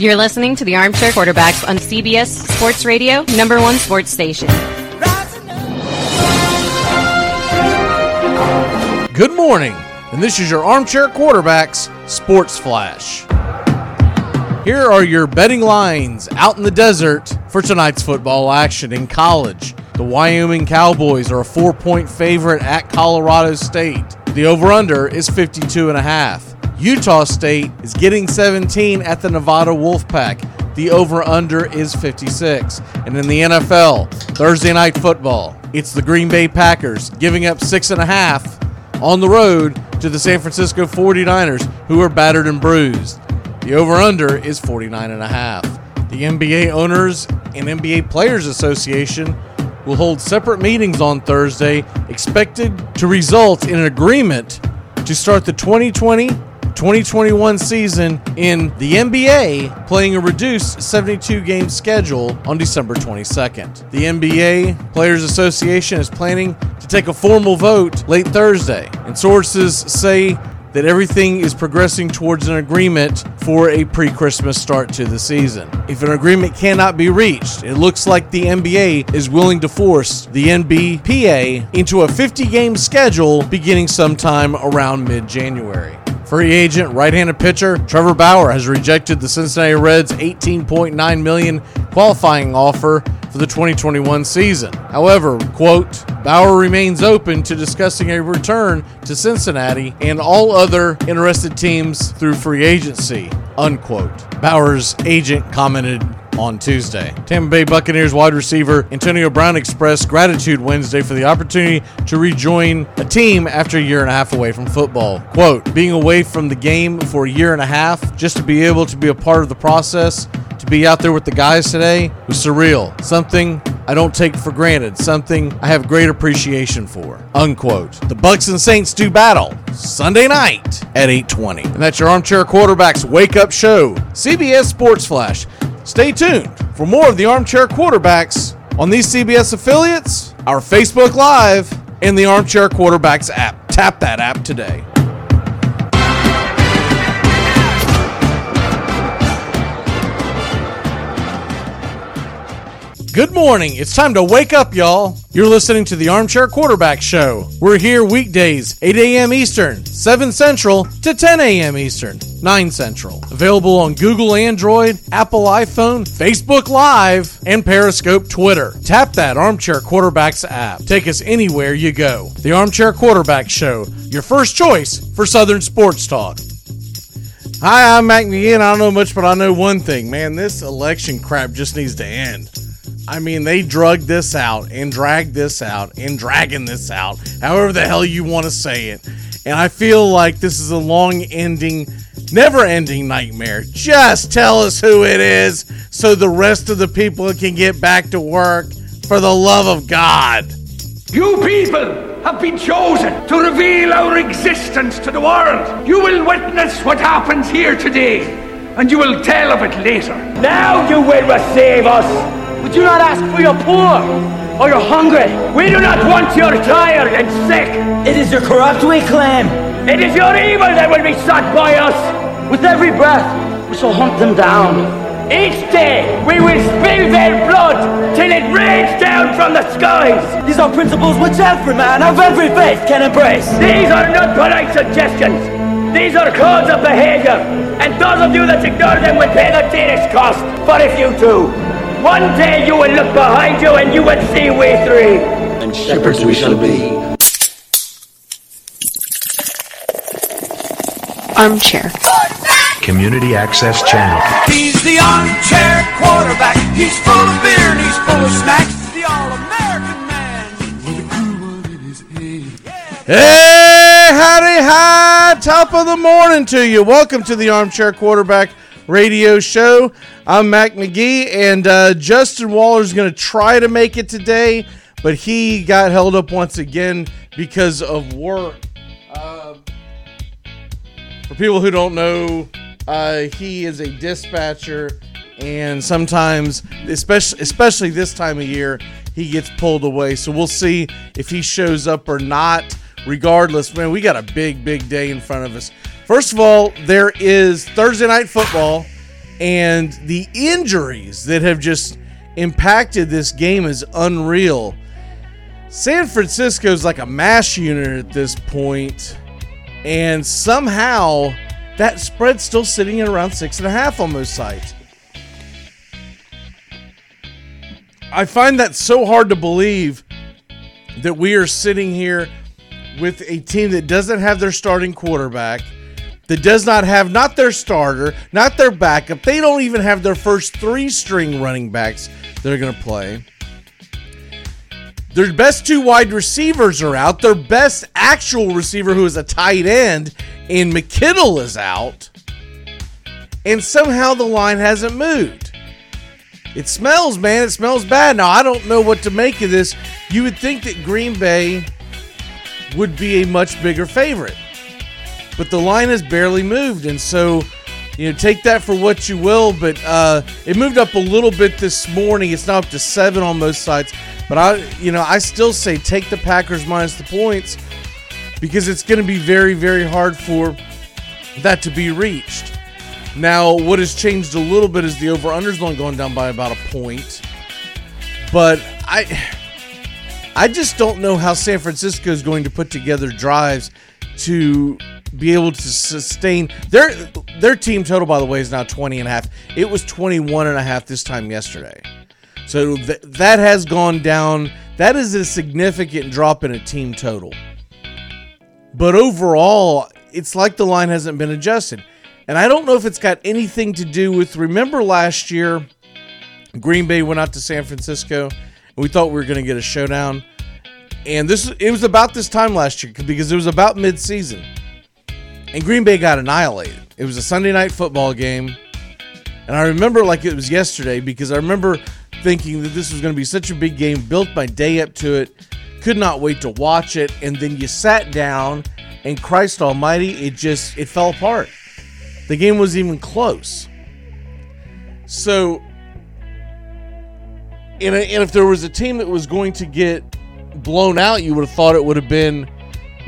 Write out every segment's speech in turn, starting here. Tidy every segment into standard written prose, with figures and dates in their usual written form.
You're listening to the Armchair Quarterbacks on CBS Sports Radio, #1 sports station. Good morning, and this is your Armchair Quarterbacks Sports Flash. Here are your betting lines out in the desert for tonight's football action in college. The Wyoming Cowboys are a 4-point favorite at Colorado State. The over-under is 52.5. Utah State is getting 17 at the Nevada Wolf Pack. The over-under is 56. And in the NFL, Thursday Night Football, it's the Green Bay Packers giving up 6.5 on the road to the San Francisco 49ers, who are battered and bruised. The over-under is 49.5. The NBA Owners and NBA Players Association will hold separate meetings on Thursday, expected to result in an agreement to start the 2020-2021 season in the NBA playing a reduced 72-game schedule on December 22nd. The NBA Players Association is planning to take a formal vote late Thursday, and sources say that everything is progressing towards an agreement for a pre-Christmas start to the season. If an agreement cannot be reached, it looks like the NBA is willing to force the NBPA into a 50-game schedule beginning sometime around mid-January. Free agent right-handed pitcher Trevor Bauer has rejected the Cincinnati Reds' $18.9 million qualifying offer for the 2021 season. However, quote, Bauer remains open to discussing a return to Cincinnati and all other interested teams through free agency, unquote. Bauer's agent commented on Tuesday. Tampa Bay Buccaneers wide receiver Antonio Brown expressed gratitude Wednesday for the opportunity to rejoin a team after a year and a half away from football. Quote, being away from the game for a year and a half, just to be able to be a part of the process, to be out there with the guys today was surreal. Something I don't take for granted. Something I have great appreciation for. Unquote. The Bucs and Saints do battle Sunday night at 8:20. And that's your Armchair Quarterbacks Wake Up Show. CBS Sports Flash. Stay tuned for more of the Armchair Quarterbacks on these CBS affiliates, our Facebook Live, and the Armchair Quarterbacks app. Tap that app today. Good morning. It's time to wake up, y'all. You're listening to the Armchair Quarterback Show. We're here weekdays, 8 a.m. Eastern, 7 Central to 10 a.m. Eastern, 9 Central. Available on Google Android, Apple iPhone, Facebook Live, and Periscope Twitter. Tap that Armchair Quarterbacks app. Take us anywhere you go. The Armchair Quarterback Show, your first choice for Southern Sports Talk. Hi, I'm Mac McGinn. I don't know much, but I know one thing. Man, this election crap just needs to end. I mean, they drug this out and dragged this out and dragging this out, however the hell you want to say it. And I feel like this is a long-ending, never-ending nightmare. Just tell us who it is so the rest of the people can get back to work, for the love of God. You people have been chosen to reveal our existence to the world. You will witness what happens here today, and you will tell of it later. Now you will receive us. We do not ask for your poor or your hungry. We do not want your tired and sick. It is your corrupt we claim. It is your evil that will be sought by us. With every breath, we shall hunt them down. Each day, we will spill their blood till it rains down from the skies. These are principles which every man of every faith can embrace. These are not polite suggestions. These are codes of behavior. And those of you that ignore them will pay the dearest cost. But if you do, one day you will look behind you and you will see we three. And shepherds we shall be. Armchair. Community Access Channel. He's the armchair quarterback. He's full of beer and he's full of snacks. He's the all-American man. Hey, howdy, hi. Top of the morning to you. Welcome to the Armchair Quarterback Radio Show. I'm Mac McGee, and Justin Waller's going to try to make it today, but he got held up once again because of work. For people who don't know, he is a dispatcher, and sometimes, especially this time of year, he gets pulled away. So we'll see if he shows up or not. Regardless, man, we got a big, big day in front of us. First of all, there is Thursday Night Football And the injuries that have just impacted this game is unreal. San Francisco's like a mash unit at this point, and somehow that spread's still sitting at around 6.5 on most sites. I find that so hard to believe that we are sitting here with a team that doesn't have their starting quarterback, that does not have not their starter, not their backup. They don't even have their first three-string running backs that are going to play. Their best two wide receivers are out. Their best actual receiver, who is a tight end, and McKinnell is out. And somehow the line hasn't moved. It smells, man. It smells bad. Now, I don't know what to make of this. You would think that Green Bay would be a much bigger favorite, but the line has barely moved. And so, you know, take that for what you will, but it moved up a little bit this morning. It's now up to 7 on most sites. But I still say take the Packers minus the points, because it's going to be very, very hard for that to be reached. Now, what has changed a little bit is the over-under's only going down by about a point. But I just don't know how San Francisco is going to put together drives to be able to sustain. Their team total, by the way, is now 20.5. It was 21.5 this time yesterday. So that has gone down. That is a significant drop in a team total. But overall, it's like the line hasn't been adjusted. And I don't know if it's got anything to do with, remember last year, Green Bay went out to San Francisco, and we thought we were going to get a showdown. And it was about this time last year, because it was about midseason. And Green Bay got annihilated. It was a Sunday night football game. And I remember like it was yesterday, because I remember thinking that this was going to be such a big game, built my day up to it, could not wait to watch it, and then you sat down, and Christ almighty, it fell apart. The game was even close. So, and if there was a team that was going to get blown out, you would have thought it would have been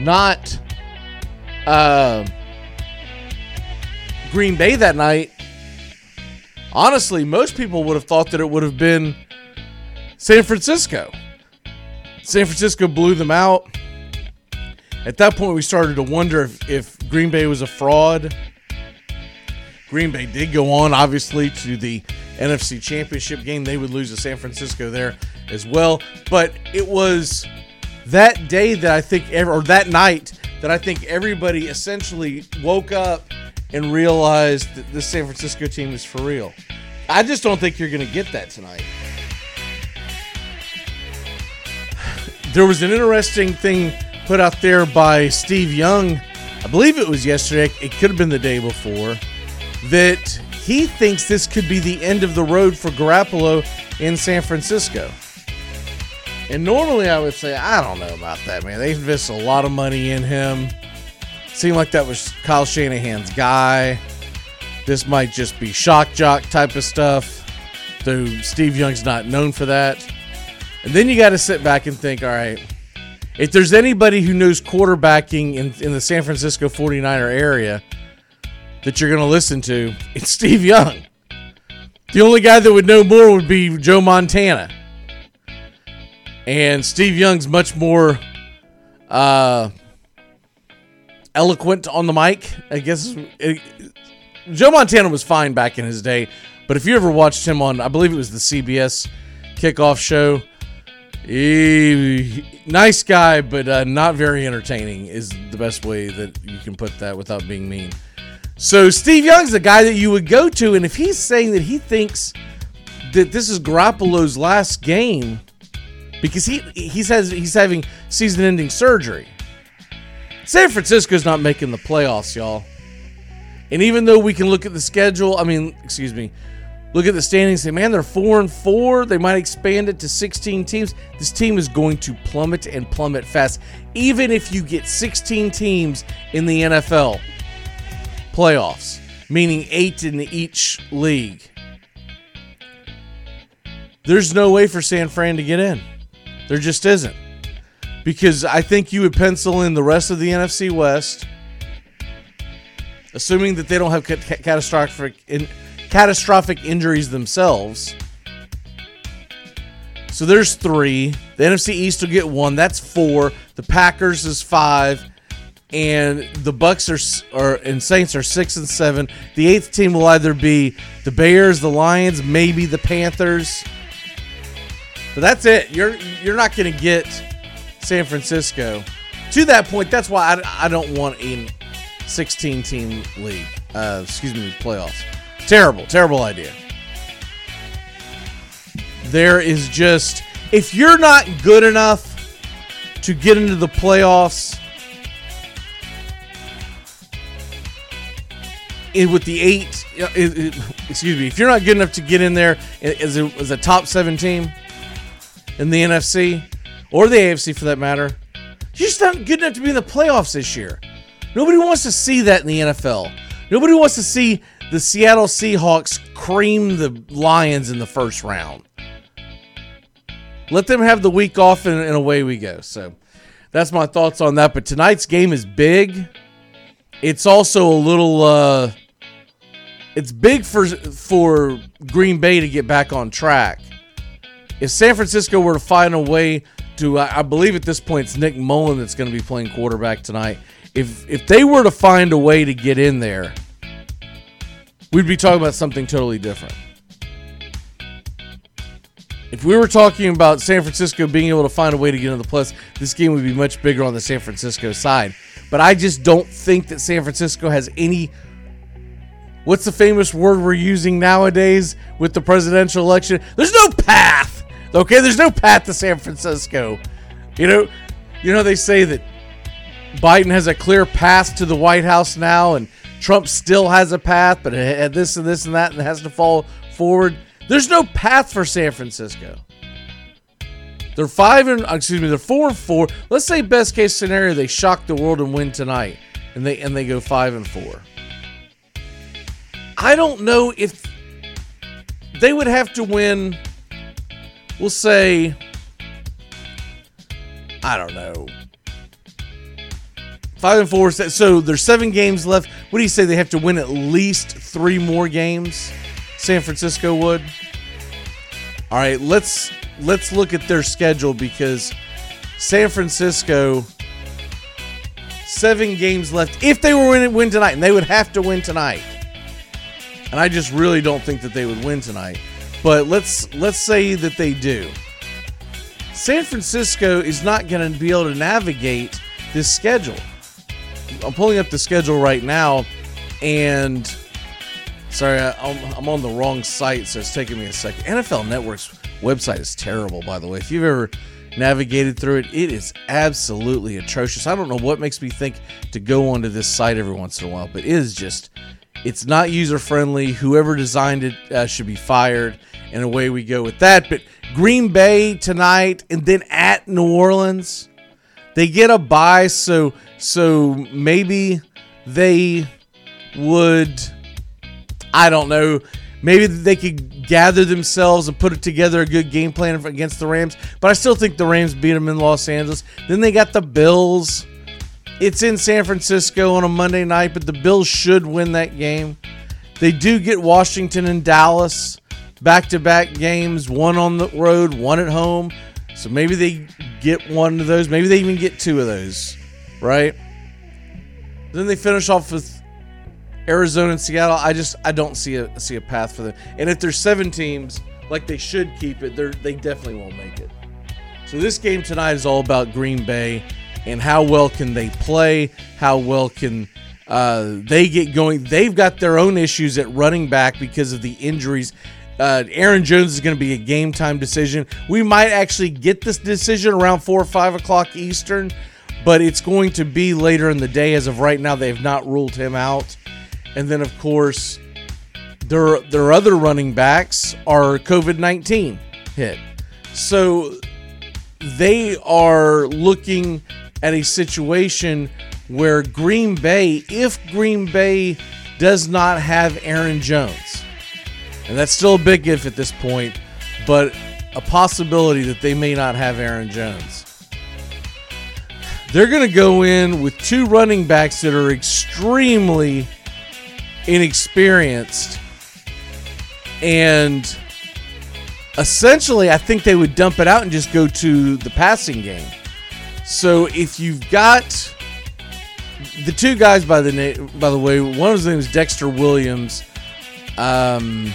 not Green Bay that night. Honestly, most people would have thought that it would have been San Francisco. San Francisco blew them out. At that point, we started to wonder if Green Bay was a fraud. Green Bay did go on, obviously, to the NFC Championship game. They would lose to San Francisco there as well. But it was that day that I think, or that night, that I think everybody essentially woke up and realized that the San Francisco team is for real. I just don't think you're going to get that tonight. There was an interesting thing put out there by Steve Young. I believe it was yesterday. It could have been the day before. That he thinks this could be the end of the road for Garoppolo in San Francisco. And normally I would say, I don't know about that, man. They invest a lot of money in him. Seemed like that was Kyle Shanahan's guy. This might just be shock jock type of stuff, though Steve Young's not known for that. And then you got to sit back and think, all right, if there's anybody who knows quarterbacking in the San Francisco 49er area that you're going to listen to, it's Steve Young. The only guy that would know more would be Joe Montana. And Steve Young's much more eloquent on the mic, I guess. Joe Montana was fine back in his day, but if you ever watched him on, I believe it was the CBS kickoff show, nice guy, but not very entertaining is the best way that you can put that without being mean. So Steve Young's the guy that you would go to, and if he's saying that he thinks that this is Garoppolo's last game because he says he's having season-ending surgery, San Francisco's not making the playoffs, y'all. And even though we can look at the schedule, look at the standings and say, man, they're 4-4. They might expand it to 16 teams. This team is going to plummet and plummet fast, even if you get 16 teams in the NFL playoffs, meaning 8 in each league. There's no way for San Fran to get in. There just isn't. Because I think you would pencil in the rest of the NFC West, assuming that they don't have catastrophic in catastrophic injuries themselves. So there's three. The NFC East will get one. That's four. The Packers is five. And the Bucks and Saints are 6 and 7. The eighth team will either be the Bears, the Lions, maybe the Panthers. But that's it. You're not going to get San Francisco. To that point, that's why I don't want a 16-team league. Playoffs. Terrible idea. There is just, if you're not good enough to get into the playoffs, if you're not good enough to get in there as a top 7 team in the NFC or the AFC for that matter, you're just not good enough to be in the playoffs this year. Nobody wants to see that in the NFL. Nobody wants to see the Seattle Seahawks cream the Lions in the first round. Let them have the week off and away we go. So that's my thoughts on that. But tonight's game is big. It's also a little... it's big for Green Bay to get back on track. If San Francisco were to find a way to... I believe at this point it's Nick Mullen that's going to be playing quarterback tonight. If they were to find a way to get in there, we'd be talking about something totally different. If we were talking about San Francisco being able to find a way to get into the plus, this game would be much bigger on the San Francisco side. But I just don't think that San Francisco has any... What's the famous word we're using nowadays with the presidential election? There's no path. Okay, there's no path to San Francisco. You know they say that Biden has a clear path to the White House now, and Trump still has a path, but it had this and this and that, and it has to fall forward. There's no path for San Francisco. They're 4-4. Let's say best case scenario, they shock the world and win tonight, and they go 5-4. I don't know if they would have to win. We'll say, I don't know. 5-4, so there's 7 games left. What do you say they have to win at least 3 more games? San Francisco would. All right, let's look at their schedule, because San Francisco, 7 games left. If they were win tonight, and they would have to win tonight, and I just really don't think that they would win tonight. But let's say that they do. San Francisco is not going to be able to navigate this schedule. I'm pulling up the schedule right now, and sorry, I'm on the wrong site, so it's taking me a second. NFL Network's website is terrible, by the way. If you've ever navigated through it, it is absolutely atrocious. I don't know what makes me think to go onto this site every once in a while, but it's not user-friendly. Whoever designed it should be fired, and away we go with that. But Green Bay tonight, and then at New Orleans... They get a bye, so maybe they would, I don't know, maybe they could gather themselves and put together a good game plan against the Rams, but I still think the Rams beat them in Los Angeles. Then they got the Bills. It's in San Francisco on a Monday night, but the Bills should win that game. They do get Washington and Dallas, back-to-back games, one on the road, one at home. So maybe they get one of those. Maybe they even get 2 of those, right? Then they finish off with Arizona and Seattle. I don't see a path for them. And if there's 7 teams, like they should keep it, they definitely won't make it. So this game tonight is all about Green Bay and how well can they play, how well can they get going. They've got their own issues at running back because of the injuries. Aaron Jones is going to be a game-time decision. We might actually get this decision around 4 or 5 o'clock Eastern, but it's going to be later in the day. As of right now, they have not ruled him out. And then, of course, their other running backs are COVID-19 hit. So they are looking at a situation where Green Bay, if Green Bay does not have Aaron Jones... And that's still a big if at this point, but a possibility that they may not have Aaron Jones. They're going to go in with 2 running backs that are extremely inexperienced And essentially, I think they would dump it out and just go to the passing game. So if you've got the two guys, by the way, one of them is Dexter Williams. Notre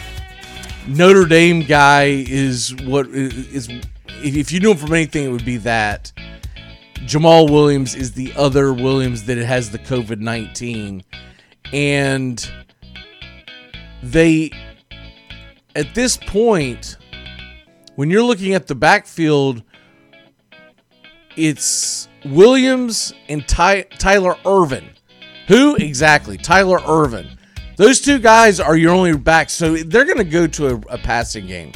Dame guy is if you knew him from anything, it would be that. Jamal Williams is the other Williams that has the COVID-19. And they, at this point, when you're looking at the backfield, it's Williams and Tyler Irvin. Who? Exactly. Tyler Irvin. Those two guys are your only back, so they're going to go to a passing game.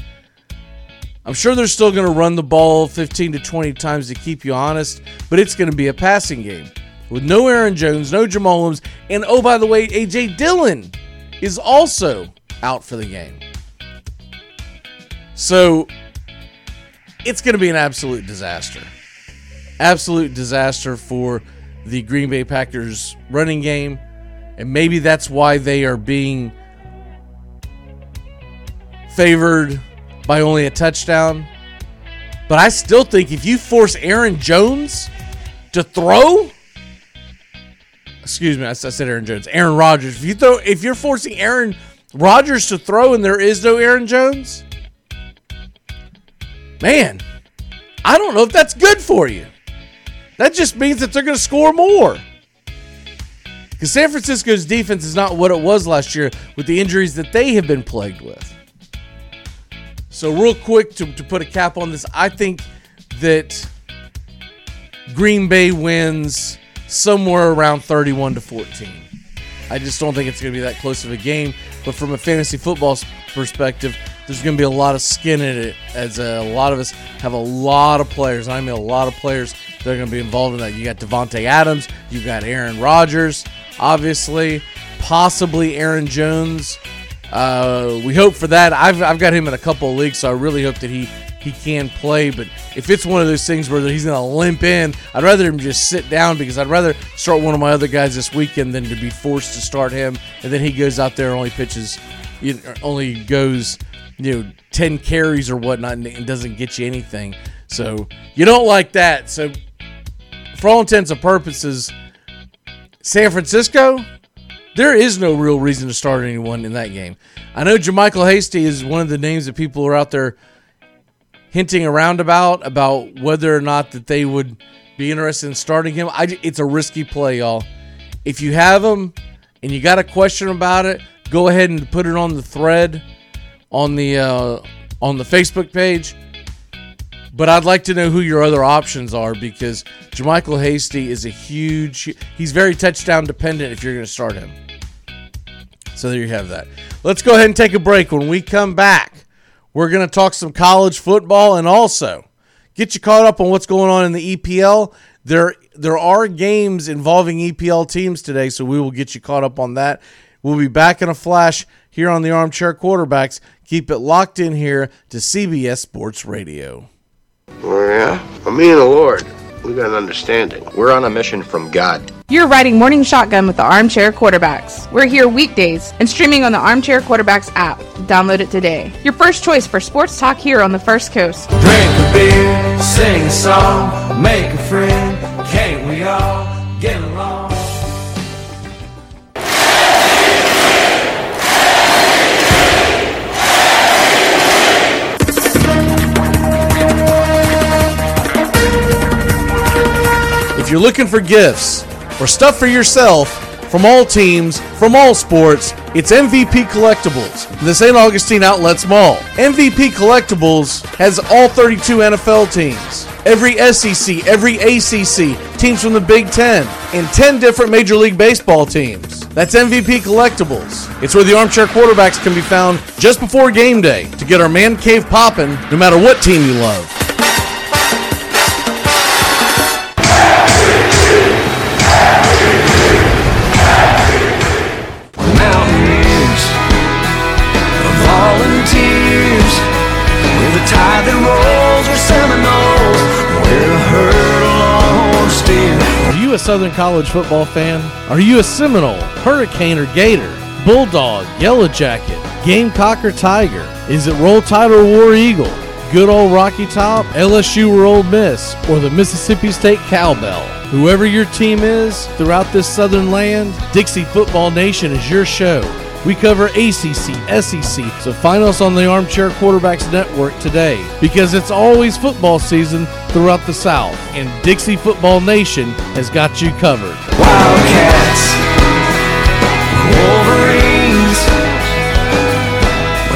I'm sure they're still going to run the ball 15 to 20 times to keep you honest, but it's going to be a passing game. With no Aaron Jones, no Jamal Williams, and oh, by the way, A.J. Dillon is also out for the game. So it's going to be an absolute disaster. Absolute disaster for the Green Bay Packers running game. And maybe that's why they are being favored by only a touchdown. But I still think if you force Aaron Jones to throw, excuse me, I said Aaron Jones, Aaron Rodgers. If you're forcing Aaron Rodgers to throw and there is no Aaron Jones, man, I don't know if that's good for you. That just means that they're going to score more. Because San Francisco's defense is not what it was last year with the injuries that they have been plagued with. So real quick, to put a cap on this, I think that Green Bay wins somewhere around 31-14. I just don't think it's going to be that close of a game. But from a fantasy football perspective, there's going to be a lot of skin in it, as a lot of us have a lot of players. I mean, a lot of players that are going to be involved in that. You got Devontae Adams. You got Aaron Rodgers. Obviously, possibly Aaron Jones. We hope for that. I've got him in a couple of leagues, so I really hope that he can play. But if it's one of those things where he's going to limp in, I'd rather him just sit down, because I'd rather start one of my other guys this weekend than to be forced to start him, and then he goes out there and only pitches, only goes 10 carries or whatnot, and doesn't get you anything. So you don't like that. So for all intents and purposes, San Francisco, there is no real reason to start anyone in that game. I know Jermichael Hasty is one of the names that people are out there hinting around about whether or not that they would be interested in starting him. It's a risky play, y'all. If you have him and you got a question about it, go ahead and put it on the thread on the Facebook page. But I'd like to know who your other options are, because Jermichael Hasty is he's very touchdown dependent if you're going to start him. So there you have that. Let's go ahead and take a break. When we come back, we're going to talk some college football and also get you caught up on what's going on in the EPL. There are games involving EPL teams today, so we will get you caught up on that. We'll be back in a flash here on the Armchair Quarterbacks. Keep it locked in here to CBS Sports Radio. Oh, yeah? Me and the Lord, we got an understanding. We're on a mission from God. You're riding Morning Shotgun with the Armchair Quarterbacks. We're here weekdays and streaming on the Armchair Quarterbacks app. Download it today. Your first choice for sports talk here on the First Coast. Drink a beer, sing a song, make a friend. Can't we all get along? If you're looking for gifts or stuff for yourself from all teams, from all sports, it's MVP Collectibles, the St. Augustine Outlets Mall. MVP Collectibles has all 32 NFL teams, every SEC, every ACC, teams from the Big Ten, and 10 different Major League Baseball teams. That's MVP Collectibles. It's where the Armchair Quarterbacks can be found just before game day to get our man cave popping no matter what team you love. Are you a Southern college football fan? Are you a Seminole, Hurricane, or Gator, Bulldog, Yellow Jacket, Gamecock or Tiger? Is it Roll Tide or War Eagle? Good old Rocky Top, LSU or Ole Miss, or the Mississippi State Cowbell? Whoever your team is throughout this southern land, Dixie Football Nation is your show. We cover ACC, SEC, so find us on the Armchair Quarterbacks Network today, because it's always football season throughout the South, and Dixie Football Nation has got you covered. Wildcats, Wolverines,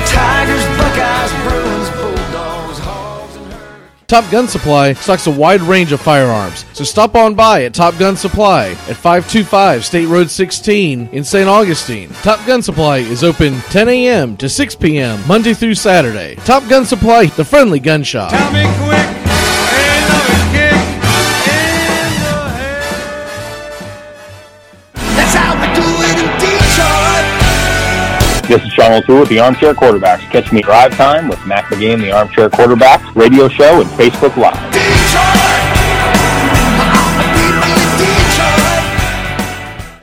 Tigers, Buckeyes, Bruins, Bulldogs, Hogs, and Hurricanes. Top Gun Supply stocks a wide range of firearms, so stop on by at Top Gun Supply at 525 State Road 16 in St. Augustine. Top Gun Supply is open 10 a.m. to 6 p.m. Monday through Saturday. Top Gun Supply, the friendly gun shop. Tell me quick. This is Sean O'Toole with the Armchair Quarterbacks. Catch me Drive Time with Mac McGinn, the Armchair Quarterbacks radio show, and Facebook Live.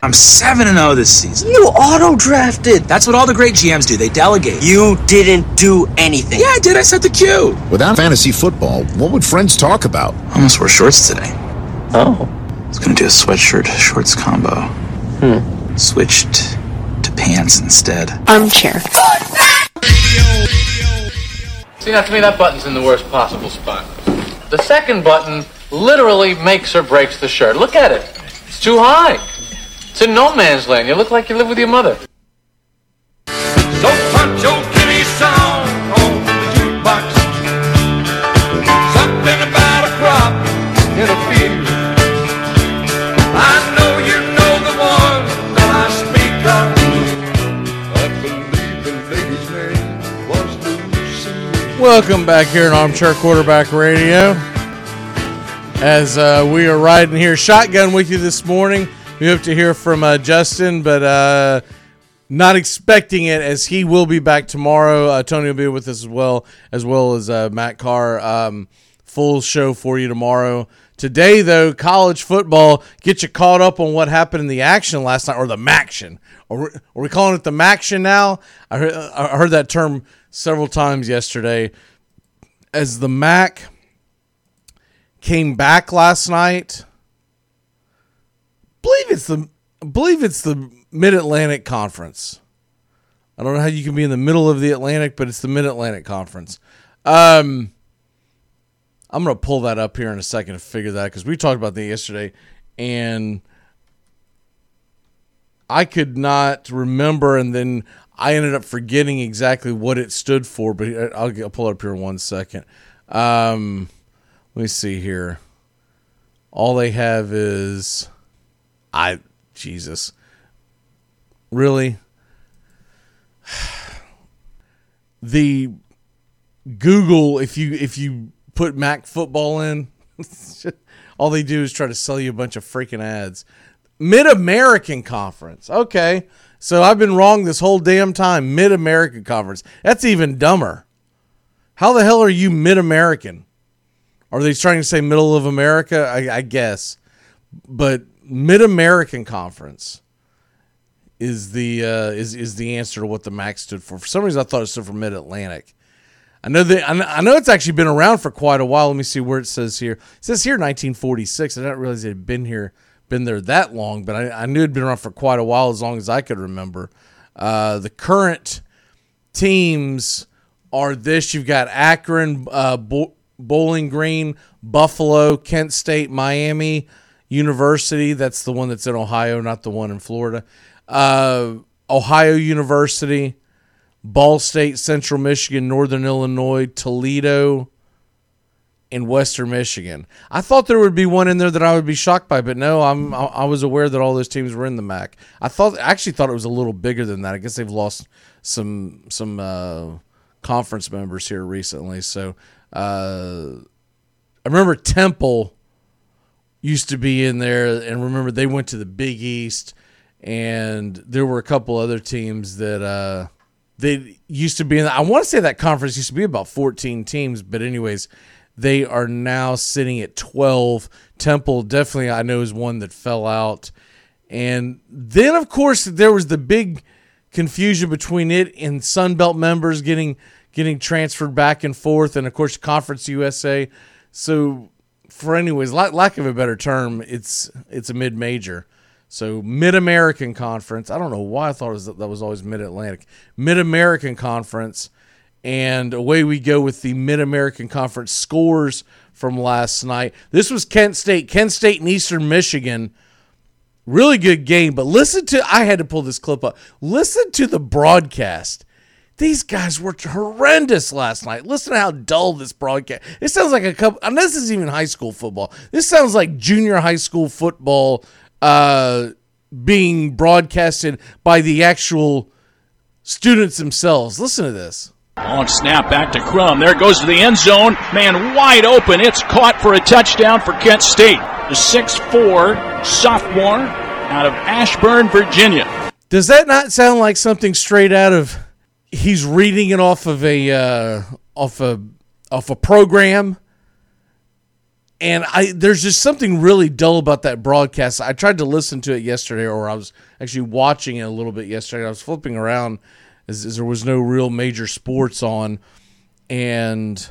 I'm 7-0 this season. You auto-drafted. That's what all the great GMs do. They delegate. You didn't do anything. Yeah, I did. I set the cue. Without fantasy football, what would friends talk about? I almost wore shorts today. Oh. I was going to do a sweatshirt shorts combo. Switched to pants instead. Armchair. See, now to me that button's in the worst possible spot. The second button literally makes or breaks the shirt. Look at it. It's too high. It's in no man's land. You look like you live with your mother. Don't punch your kitty song on the jukebox. Something about a crop in a field. I know. Welcome back here in Armchair Quarterback Radio. As we are riding here shotgun with you this morning, we hope to hear from Justin, but not expecting it, as he will be back tomorrow. Tony will be with us as well as Matt Carr. Full show for you tomorrow. Today, though, college football. Get you caught up on what happened in the action last night, or the Maction. Are we calling it the Maction now? I heard that term several times yesterday, as the Mac came back last night. I believe it's the Mid-Atlantic Conference. I don't know how you can be in the middle of the Atlantic, but it's the Mid-Atlantic Conference. I'm going to pull that up here in a second to figure that, because we talked about that yesterday, and I could not remember, and then I ended up forgetting exactly what it stood for, but I'll pull it up here in 1 second. Let me see here. All they have is, Jesus. Really? The Google, if you put Mac football in, all they do is try to sell you a bunch of freaking ads. Mid-American Conference. Okay. So I've been wrong this whole damn time. Mid-American Conference. That's even dumber. How the hell are you Mid-American? Are they trying to say middle of America? I guess. But Mid-American Conference is the answer to what the MAC stood for. For some reason, I thought it stood for Mid-Atlantic. I know it's actually been around for quite a while. Let me see where it says here. It says here 1946. I didn't realize it had been there that long, but I knew it had been around for quite a while, as long as I could remember. The current teams are this. You've got Akron, Bowling Green, Buffalo, Kent State, Miami University. That's the one that's in Ohio, not the one in Florida. Ohio University, Ball State, Central Michigan, Northern Illinois, Toledo, in Western Michigan. I thought there would be one in there that I would be shocked by, but no, I was aware that all those teams were in the MAC. I actually thought it was a little bigger than that. I guess they've lost some conference members here recently. So I remember Temple used to be in there, and remember they went to the Big East, and there were a couple other teams that they used to be in. I want to say that conference used to be about 14 teams, but anyways, they are now sitting at 12. Temple definitely, I know, is one that fell out. And then, of course, there was the Big confusion between it and Sunbelt members getting transferred back and forth, and of course Conference USA. So, for anyways, lack of a better term, it's a mid-major. So Mid-American Conference. I don't know why I thought it was, that was always Mid-Atlantic. Mid-American Conference. And away we go with the Mid-American Conference scores from last night. This was Kent State. Kent State and Eastern Michigan. Really good game. But listen to, I had to pull this clip up. Listen to the broadcast. These guys were horrendous last night. Listen to how dull this broadcast. It sounds like a couple, I mean, this isn't even high school football. This sounds like junior high school football being broadcasted by the actual students themselves. Listen to this. Long snap back to Crum. There goes to the end zone. Man, wide open. It's caught for a touchdown for Kent State. The 6'4" sophomore out of Ashburn, Virginia. Does that not sound like something straight out of? He's reading it off a program. And there's just something really dull about that broadcast. I tried to listen to it yesterday, or I was actually watching it a little bit yesterday. I was flipping around as there was no real major sports on. And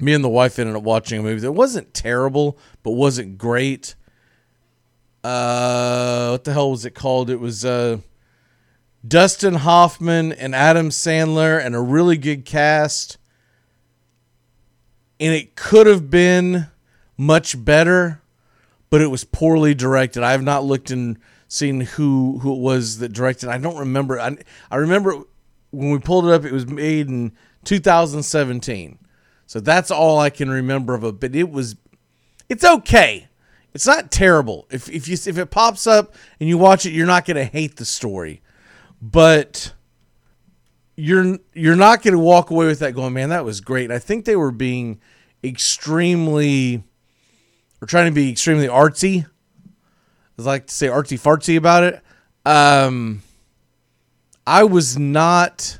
me and the wife ended up watching a movie that wasn't terrible, but wasn't great. What the hell was it called? It was Dustin Hoffman and Adam Sandler and a really good cast. And it could have been much better, but it was poorly directed. I have not looked and seen who it was that directed. I don't remember. I remember when we pulled it up, it was made in 2017. So that's all I can remember of it. But it's okay. It's not terrible. If it pops up and you watch it, you're not going to hate the story, but you're not going to walk away with that going, man, that was great. And I think they were being trying to be extremely artsy. I like to say artsy fartsy about it. I was not,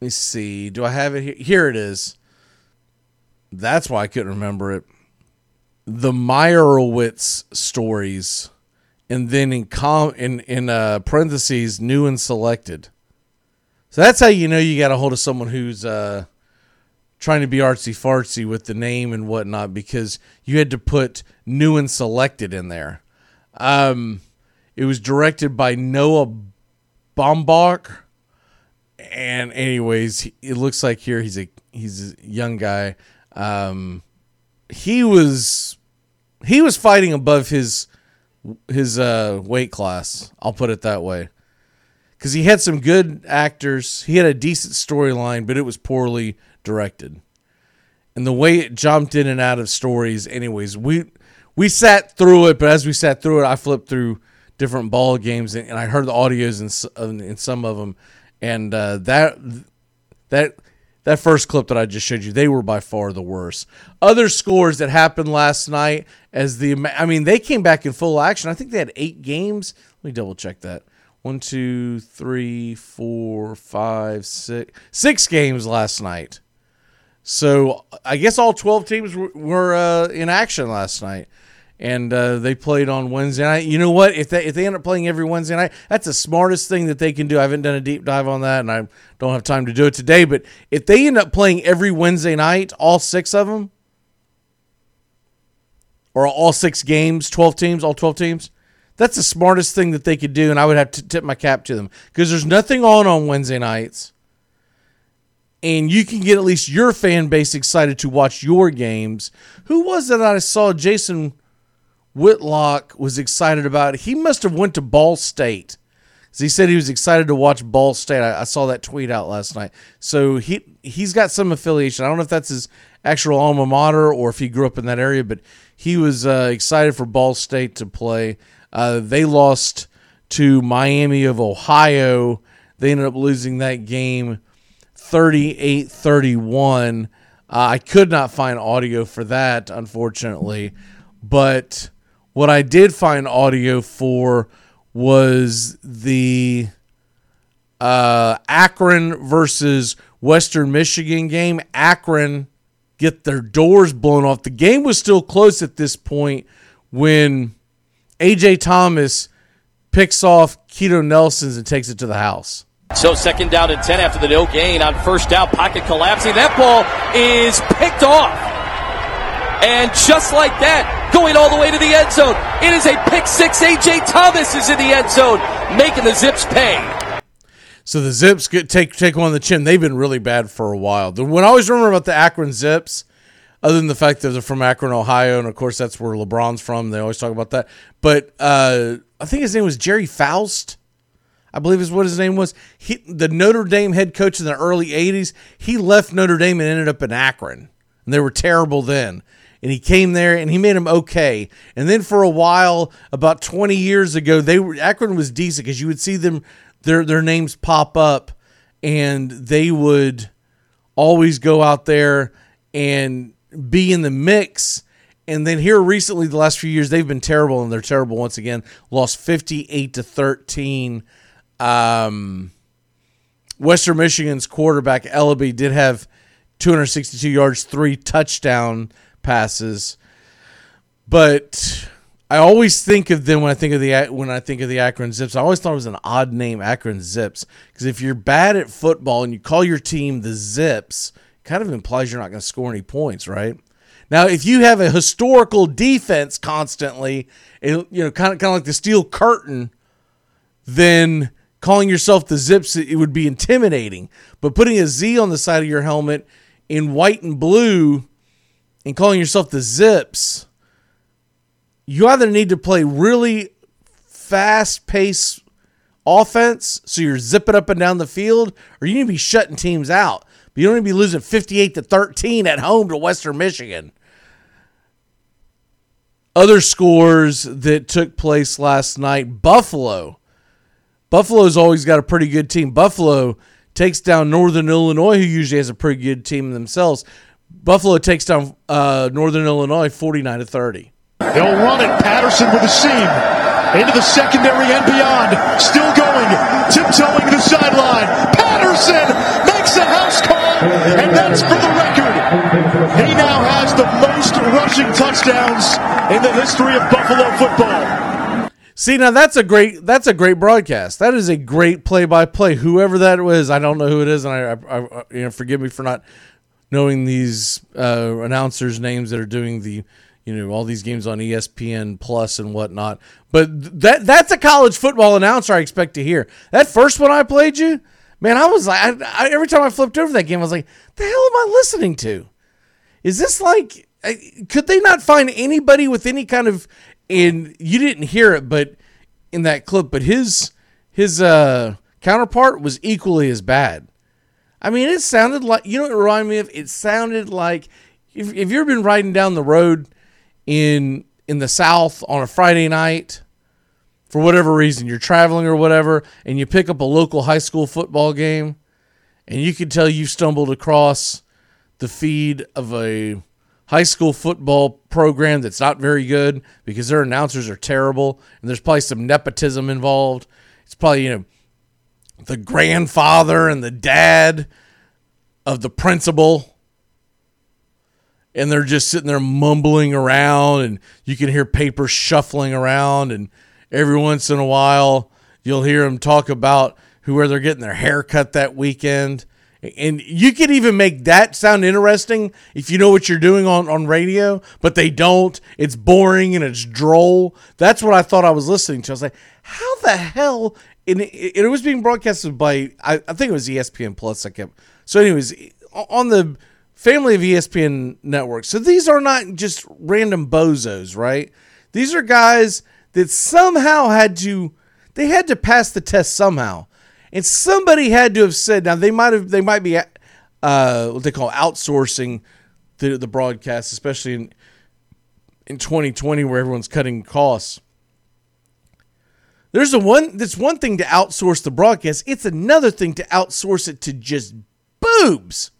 let me see. Do I have it here? Here it is. That's why I couldn't remember it. The Meyerowitz stories. And then in parentheses, new and selected. So that's how you know you got a hold of someone who's trying to be artsy-fartsy with the name and whatnot, because you had to put new and selected in there. It was directed by Noah Baumbach. And anyways, it looks like here he's a young guy. He was fighting above his weight class. I'll put it that way. Because he had some good actors. He had a decent storyline, but it was poorly directed. And the way it jumped in and out of stories, anyways, we sat through it, but as we sat through it, I flipped through different ball games, and I heard the audios in some of them. And that first clip that I just showed you, they were by far the worst. Other scores that happened last night, they came back in full action. I think they had 8 games. Let me double-check that. 6 games last night. So I guess all 12 teams were in action last night, and they played on Wednesday night. You know what? If they end up playing every Wednesday night, that's the smartest thing that they can do. I haven't done a deep dive on that, and I don't have time to do it today. But if they end up playing every Wednesday night, all 6 of them, or all 6 games, 12 teams, all 12 teams. That's the smartest thing that they could do, and I would have to tip my cap to them, because there's nothing on Wednesday nights, and you can get at least your fan base excited to watch your games. Who was it I saw Jason Whitlock was excited about? He must have went to Ball State, because he said he was excited to watch Ball State. I saw that tweet out last night. So he's got some affiliation. I don't know if that's his actual alma mater or if he grew up in that area, but he was excited for Ball State to play. They lost to Miami of Ohio. They ended up losing that game 38-31. I could not find audio for that, unfortunately. But what I did find audio for was the Akron versus Western Michigan game. Akron get their doors blown off. The game was still close at this point when A.J. Thomas picks off Keto Nelson's and takes it to the house. So second down and 10 after the no gain on first down. Pocket collapsing. That ball is picked off. And just like that, going all the way to the end zone. It is a pick six. A.J. Thomas is in the end zone, making the Zips pay. So the Zips take one on the chin. They've been really bad for a while. What I always remember about the Akron Zips, other than the fact that they're from Akron, Ohio, and of course that's where LeBron's from. They always talk about that. But I think his name was Jerry Faust, I believe is what his name was. The Notre Dame head coach in the early 80s, he left Notre Dame and ended up in Akron. And they were terrible then. And he came there and he made them okay. And then for a while, about 20 years ago, Akron was decent because you would see them their names pop up, and they would always go out there and be in the mix. And then here recently, the last few years, they've been terrible, and they're terrible once again. Lost 58-13. Western Michigan's quarterback Ellaby did have 262 yards, 3 touchdown passes, but I always think of them when I think of the Akron Zips. I always thought it was an odd name, Akron Zips, because if you're bad at football and you call your team the Zips, it kind of implies you're not going to score any points, right? Now, if you have a historical defense constantly, kind of like the Steel Curtain, then calling yourself the Zips, it would be intimidating. But putting a Z on the side of your helmet in white and blue and calling yourself the Zips, you either need to play really fast-paced offense, so you're zipping up and down the field, or you need to be shutting teams out. But you don't need to be losing 58-13 at home to Western Michigan. Other scores that took place last night, Buffalo's always got a pretty good team. Buffalo takes down Northern Illinois, who usually has a pretty good team themselves. Buffalo takes down Northern Illinois 49-30. They'll run it. Patterson with a seam into the secondary and beyond. Still going, tiptoeing the sideline. Patterson makes a house call, and that's for the record. He now has the most rushing touchdowns in the history of Buffalo football. See, now that's a great broadcast. That is a great play-by-play. Whoever that was, I don't know who it is, and I forgive me for not knowing these announcers' names that are doing the, all these games on ESPN Plus and whatnot. But that's a college football announcer I expect to hear. That first one I played you, man, I was like, every time I flipped over that game, I was like, the hell am I listening to? Is this like, could they not find anybody with any kind of, and you didn't hear it, but in that clip, but his counterpart was equally as bad. I mean, it sounded like, what it reminded me of? It sounded like, if you've been riding down the road in the South on a Friday night, for whatever reason, you're traveling or whatever, and you pick up a local high school football game, and you can tell you've stumbled across the feed of a high school football program that's not very good because their announcers are terrible, and there's probably some nepotism involved. It's probably, the grandfather and the dad of the principal, and they're just sitting there mumbling around, and you can hear paper shuffling around, and every once in a while you'll hear them talk about where they're getting their hair cut that weekend. And you could even make that sound interesting if you know what you're doing on radio, but they don't. It's boring and it's droll. That's what I thought I was listening to. I was like, how the hell? And it was being broadcasted by, I think it was ESPN Plus. So anyways, on the family of ESPN network. So these are not just random bozos, right? These are guys that somehow had to pass the test somehow. And somebody had to have said, now they might be what they call outsourcing the broadcast, especially in 2020 where everyone's cutting costs. It's one thing to outsource the broadcast. It's another thing to outsource it to just boobs.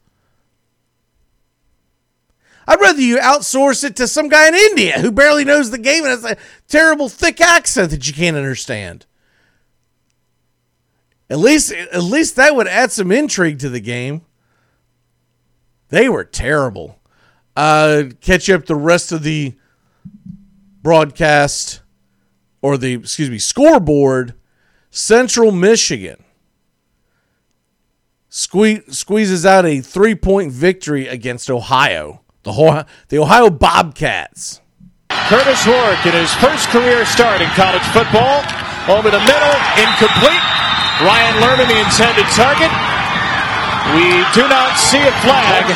I'd rather you outsource it to some guy in India who barely knows the game and has a terrible thick accent that you can't understand. At least that would add some intrigue to the game. They were terrible. Catch up the rest of the broadcast or the, excuse me, scoreboard, Central Michigan squeezes out a three-point victory against Ohio, the Ohio Bobcats. Curtis Hork in his first career start in college football, over the middle, incomplete. Ryan Lerman, the intended target. We do not see a flag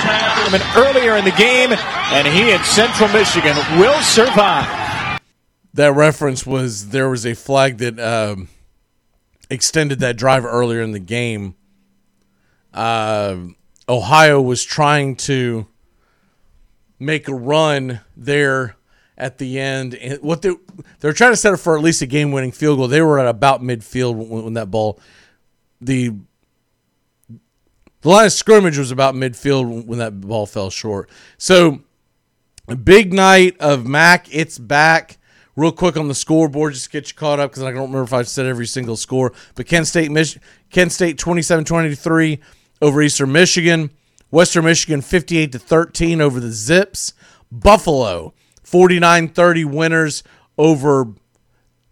earlier in the game, and he and Central Michigan will survive. That reference was there was a flag that extended that drive earlier in the game. Ohio was trying to make a run there at the end. And what they were trying to set up for at least a game-winning field goal. They were at about midfield when that ball, the line of scrimmage was about midfield when that ball fell short. So a big night of Mac. It's back. Real quick on the scoreboard, just to get you caught up because I don't remember if I've said every single score. But Kent State 27-23 over Eastern Michigan. Western Michigan 58-13 over the Zips. Buffalo 49-30 winners over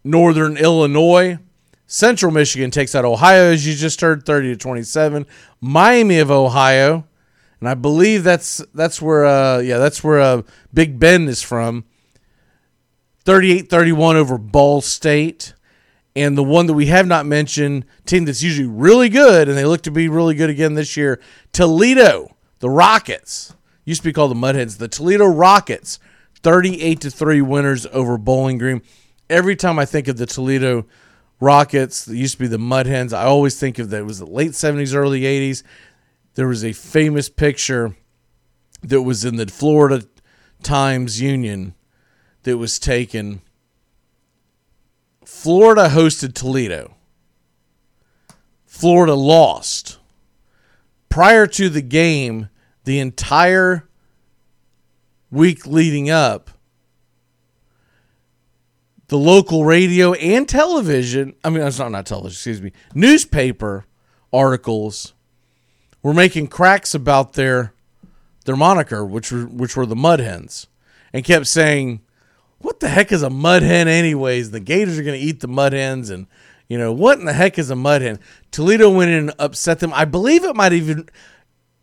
Northern Illinois. Central Michigan takes out Ohio, as you just heard, 30-27. Miami of Ohio, and I believe that's where Big Ben is from. 38-31 over Ball State. And the one that we have not mentioned, team that's usually really good, and they look to be really good again this year, Toledo, the Rockets. Used to be called the Mudheads. The Toledo Rockets, 38-3 winners over Bowling Green. Every time I think of the Toledo Rockets, that used to be the Mudhens, I always think of that. It was the late 70s, early 80s. There was a famous picture that was in the Florida Times Union that was taken. Florida hosted Toledo. Florida lost. Prior to the game, the entire week leading up, the local radio and television, newspaper articles were making cracks about their moniker, which were the Mud Hens, and kept saying, what the heck is a mud hen anyways? The Gators are going to eat the mud hens. And, you know, what in the heck is a mud hen? Toledo went in and upset them. I believe it might even,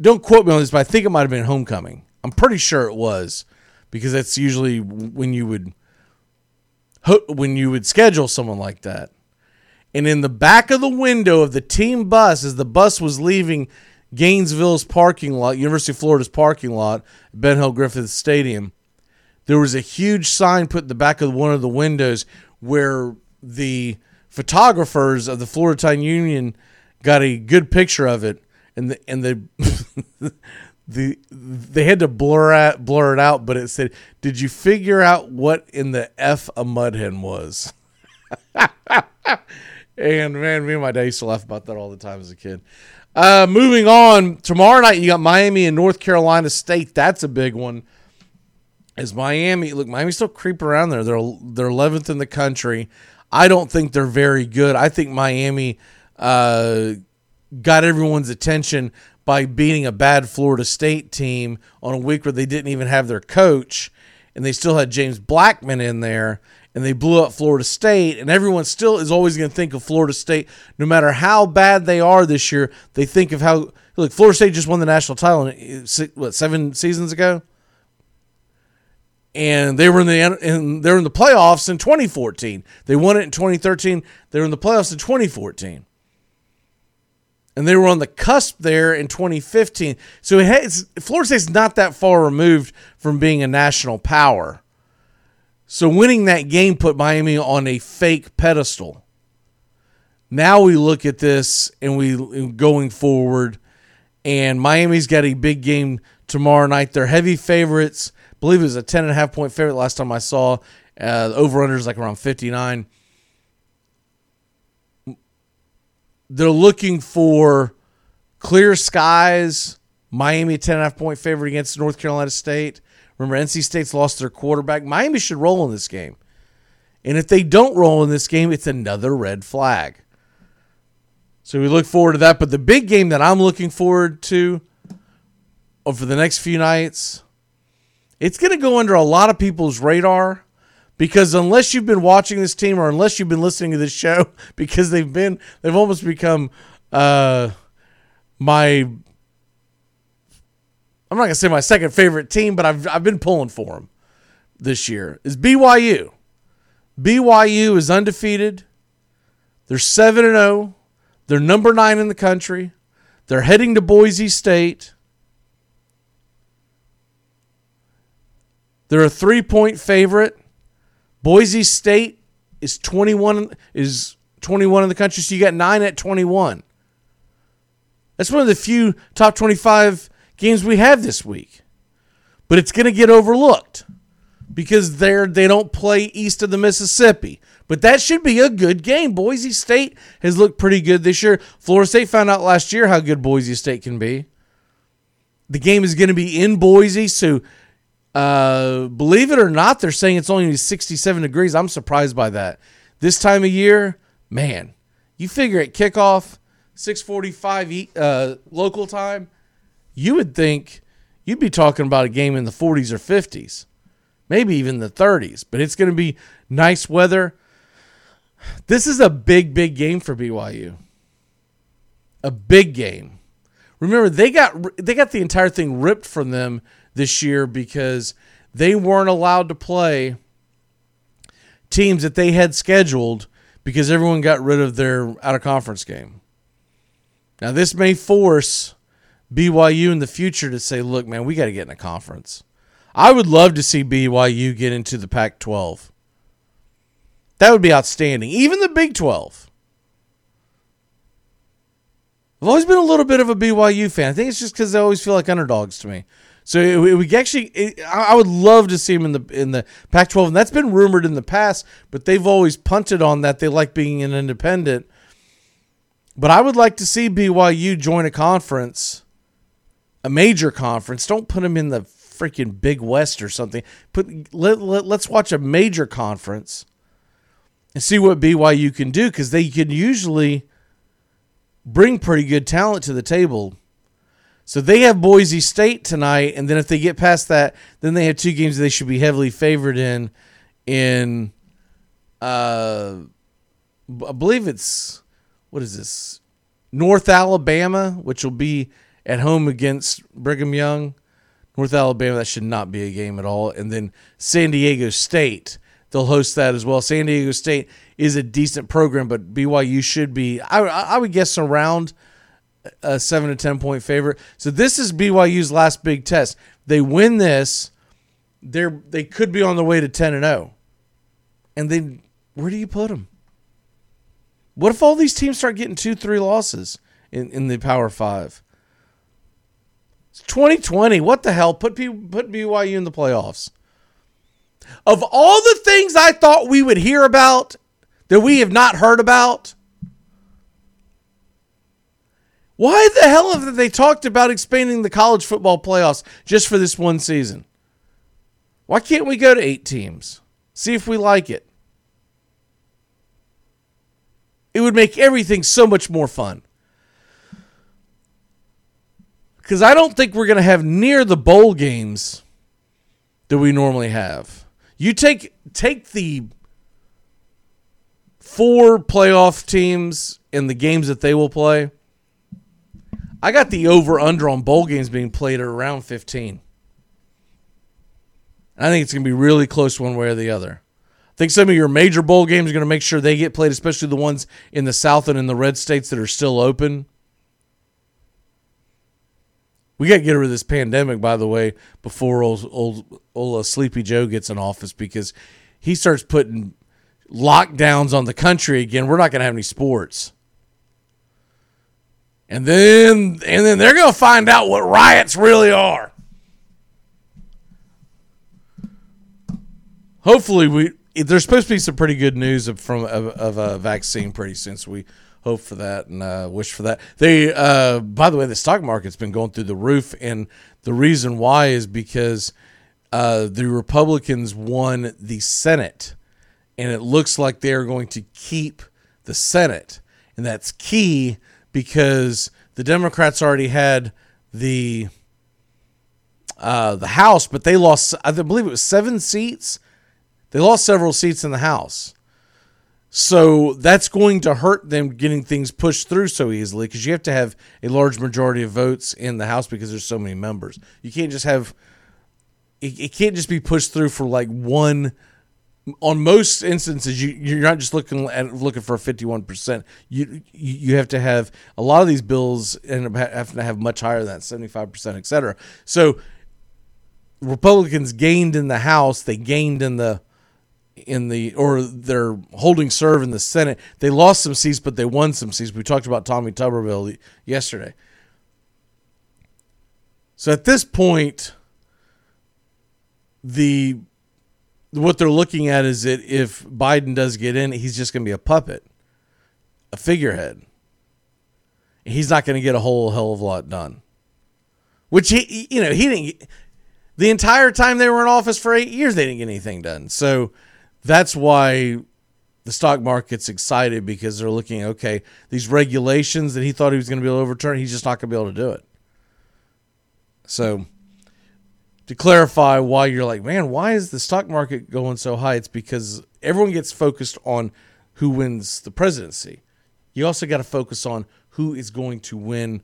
don't quote me on this, but I think it might have been homecoming. I'm pretty sure it was, because that's usually when you would schedule someone like that. And in the back of the window of the team bus, as the bus was leaving Gainesville's parking lot, University of Florida's parking lot, Ben Hill Griffith Stadium, there was a huge sign put in the back of one of the windows where the photographers of the Florida Times Union got a good picture of it, and they had to blur it out, but it said, "Did you figure out what in the F a mud hen was?" And man, me and my dad used to laugh about that all the time as a kid. Moving on, tomorrow night you got Miami and North Carolina State. That's a big one. As Miami's still creeping around there. They're 11th in the country. I don't think they're very good. I think Miami got everyone's attention by beating a bad Florida State team on a week where they didn't even have their coach, and they still had James Blackman in there, and they blew up Florida State, and everyone still is always going to think of Florida State. No matter how bad they are this year, they think of how – look, Florida State just won the national title, 7 seasons ago? And they were in the playoffs in 2014. They won it in 2013. They were in the playoffs in 2014, and they were on the cusp there in 2015. So Florida State's not that far removed from being a national power. So winning that game put Miami on a fake pedestal. Now we look at this and we going forward, and Miami's got a big game tomorrow night. They're heavy favorites. I believe it was a 10.5 point favorite last time I saw. The over-under is like around 59. They're looking for clear skies. Miami, 10.5 point favorite against North Carolina State. Remember, NC State's lost their quarterback. Miami should roll in this game. And if they don't roll in this game, it's another red flag. So we look forward to that. But the big game that I'm looking forward to over the next few nights, it's going to go under a lot of people's radar Because unless you've been watching this team or unless you've been listening to this show, because they've almost become I'm not going to say my second favorite team, but I've been pulling for them this year, is BYU. BYU is undefeated. They're 7-0. They're number 9 in the country. They're heading to Boise State. They're a 3-point favorite. Boise State is 21 in the country, so you got 9 at 21. That's one of the few top 25 games we have this week. But it's going to get overlooked because they don't play east of the Mississippi. But that should be a good game. Boise State has looked pretty good this year. Florida State found out last year how good Boise State can be. The game is going to be in Boise, so believe it or not, they're saying it's only 67 degrees. I'm surprised by that. This time of year, man, you figure at kickoff, 6:45 local time, you would think you'd be talking about a game in the 40s or 50s, maybe even the 30s, but it's going to be nice weather. This is a big, big game for BYU. A big game. Remember, they got the entire thing ripped from them this year because they weren't allowed to play teams that they had scheduled because everyone got rid of their out-of-conference game. Now, this may force BYU in the future to say, look, man, we got to get in a conference. I would love to see BYU get into the Pac-12. That would be outstanding. Even the Big 12. I've always been a little bit of a BYU fan. I think it's just because they always feel like underdogs to me. So I would love to see them in the Pac-12, and that's been rumored in the past, but they've always punted on that. They like being an independent. But I would like to see BYU join a conference, a major conference. Don't put them in the freaking Big West or something. Let's watch a major conference and see what BYU can do, because they can usually bring pretty good talent to the table. So they have Boise State tonight, and then if they get past that, then they have two games they should be heavily favored in I believe it's, what is this, North Alabama, which will be at home against Brigham Young. North Alabama, that should not be a game at all. And then San Diego State, they'll host that as well. San Diego State is a decent program, but BYU should be, I would guess, around a 7 to 10 point favorite. So this is BYU's last big test. They win this, they could be on their way to 10-0. And then where do you put them? What if all these teams start getting 2-3 losses in the Power Five? It's 2020. What the hell? Put BYU in the playoffs. Of all the things I thought we would hear about that we have not heard about, why the hell have they talked about expanding the college football playoffs just for this one season? Why can't we go to 8 teams? See if we like it. It would make everything so much more fun. Because I don't think we're going to have near the bowl games that we normally have. You take the 4 playoff teams and the games that they will play. I got the over-under on bowl games being played at around 15. I think it's going to be really close one way or the other. I think some of your major bowl games are going to make sure they get played, especially the ones in the South and in the red states that are still open. We got to get rid of this pandemic, by the way, before old Sleepy Joe gets in office, because he starts putting lockdowns on the country again. We're not going to have any sports. And then they're going to find out what riots really are. Hopefully, there's supposed to be some pretty good news of a vaccine pretty soon, so we hope for that and wish for that. By the way, the stock market's been going through the roof, and the reason why is because the Republicans won the Senate, and it looks like they're going to keep the Senate, and that's key, because the Democrats already had the House, but they lost, I believe it was 7 seats. They lost several seats in the House. So that's going to hurt them getting things pushed through so easily, because you have to have a large majority of votes in the House because there's so many members. You can't just have it can't just be pushed through for like one. On most instances, you're not just looking for a 51%. You have to have a lot of these bills and have to have much higher than that, 75%, et cetera. So Republicans gained in the House, they gained or they're holding serve in the Senate. They lost some seats, but they won some seats. We talked about Tommy Tuberville yesterday. So at this point, what they're looking at is that if Biden does get in, he's just going to be a puppet, a figurehead. He's not going to get a whole hell of a lot done, which he didn't. The entire time they were in office for 8 years, they didn't get anything done. So that's why the stock market's excited, because they're looking, okay, these regulations that he thought he was going to be able to overturn, he's just not going to be able to do it. So to clarify why you're like, man, why is the stock market going so high? It's because everyone gets focused on who wins the presidency. You also got to focus on who is going to win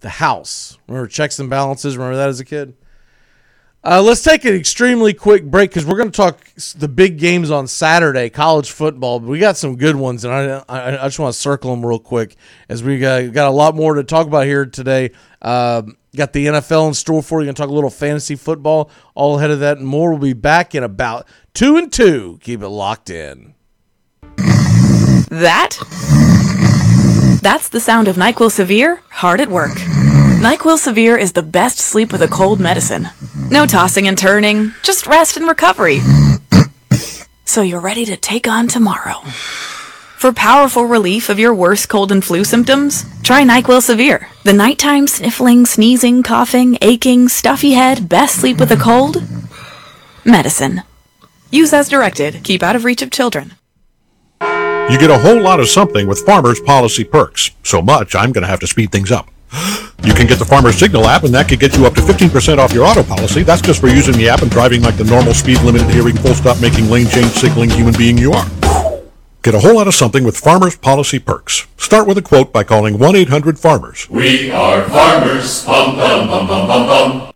the House. Remember checks and balances? Remember that as a kid? Let's take an extremely quick break, because we're going to talk the big games on Saturday, college football. But we got some good ones, and I just want to circle them real quick, as we got a lot more to talk about here today. Got the NFL in store for you. Going to talk a little fantasy football all ahead of that and more. We'll be back in about 2 and 2. Keep it locked in. That's the sound of NyQuil Severe hard at work. NyQuil Severe is the best sleep with a cold medicine. No tossing and turning, just rest and recovery, so you're ready to take on tomorrow. For powerful relief of your worst cold and flu symptoms, try NyQuil Severe. The nighttime sniffling, sneezing, coughing, aching, stuffy head, best sleep with a cold medicine. Use as directed. Keep out of reach of children. You get a whole lot of something with Farmers Policy Perks. So much, I'm going to have to speed things up. You can get the Farmers Signal app, and that could get you up to 15% off your auto policy. That's just for using the app and driving like the normal speed limited, hearing, full stop, making, lane change, signaling human being you are. Get a whole lot of something with Farmers Policy Perks. Start with a quote by calling 1-800-FARMERS. We are farmers. Bum, bum, bum, bum, bum, bum.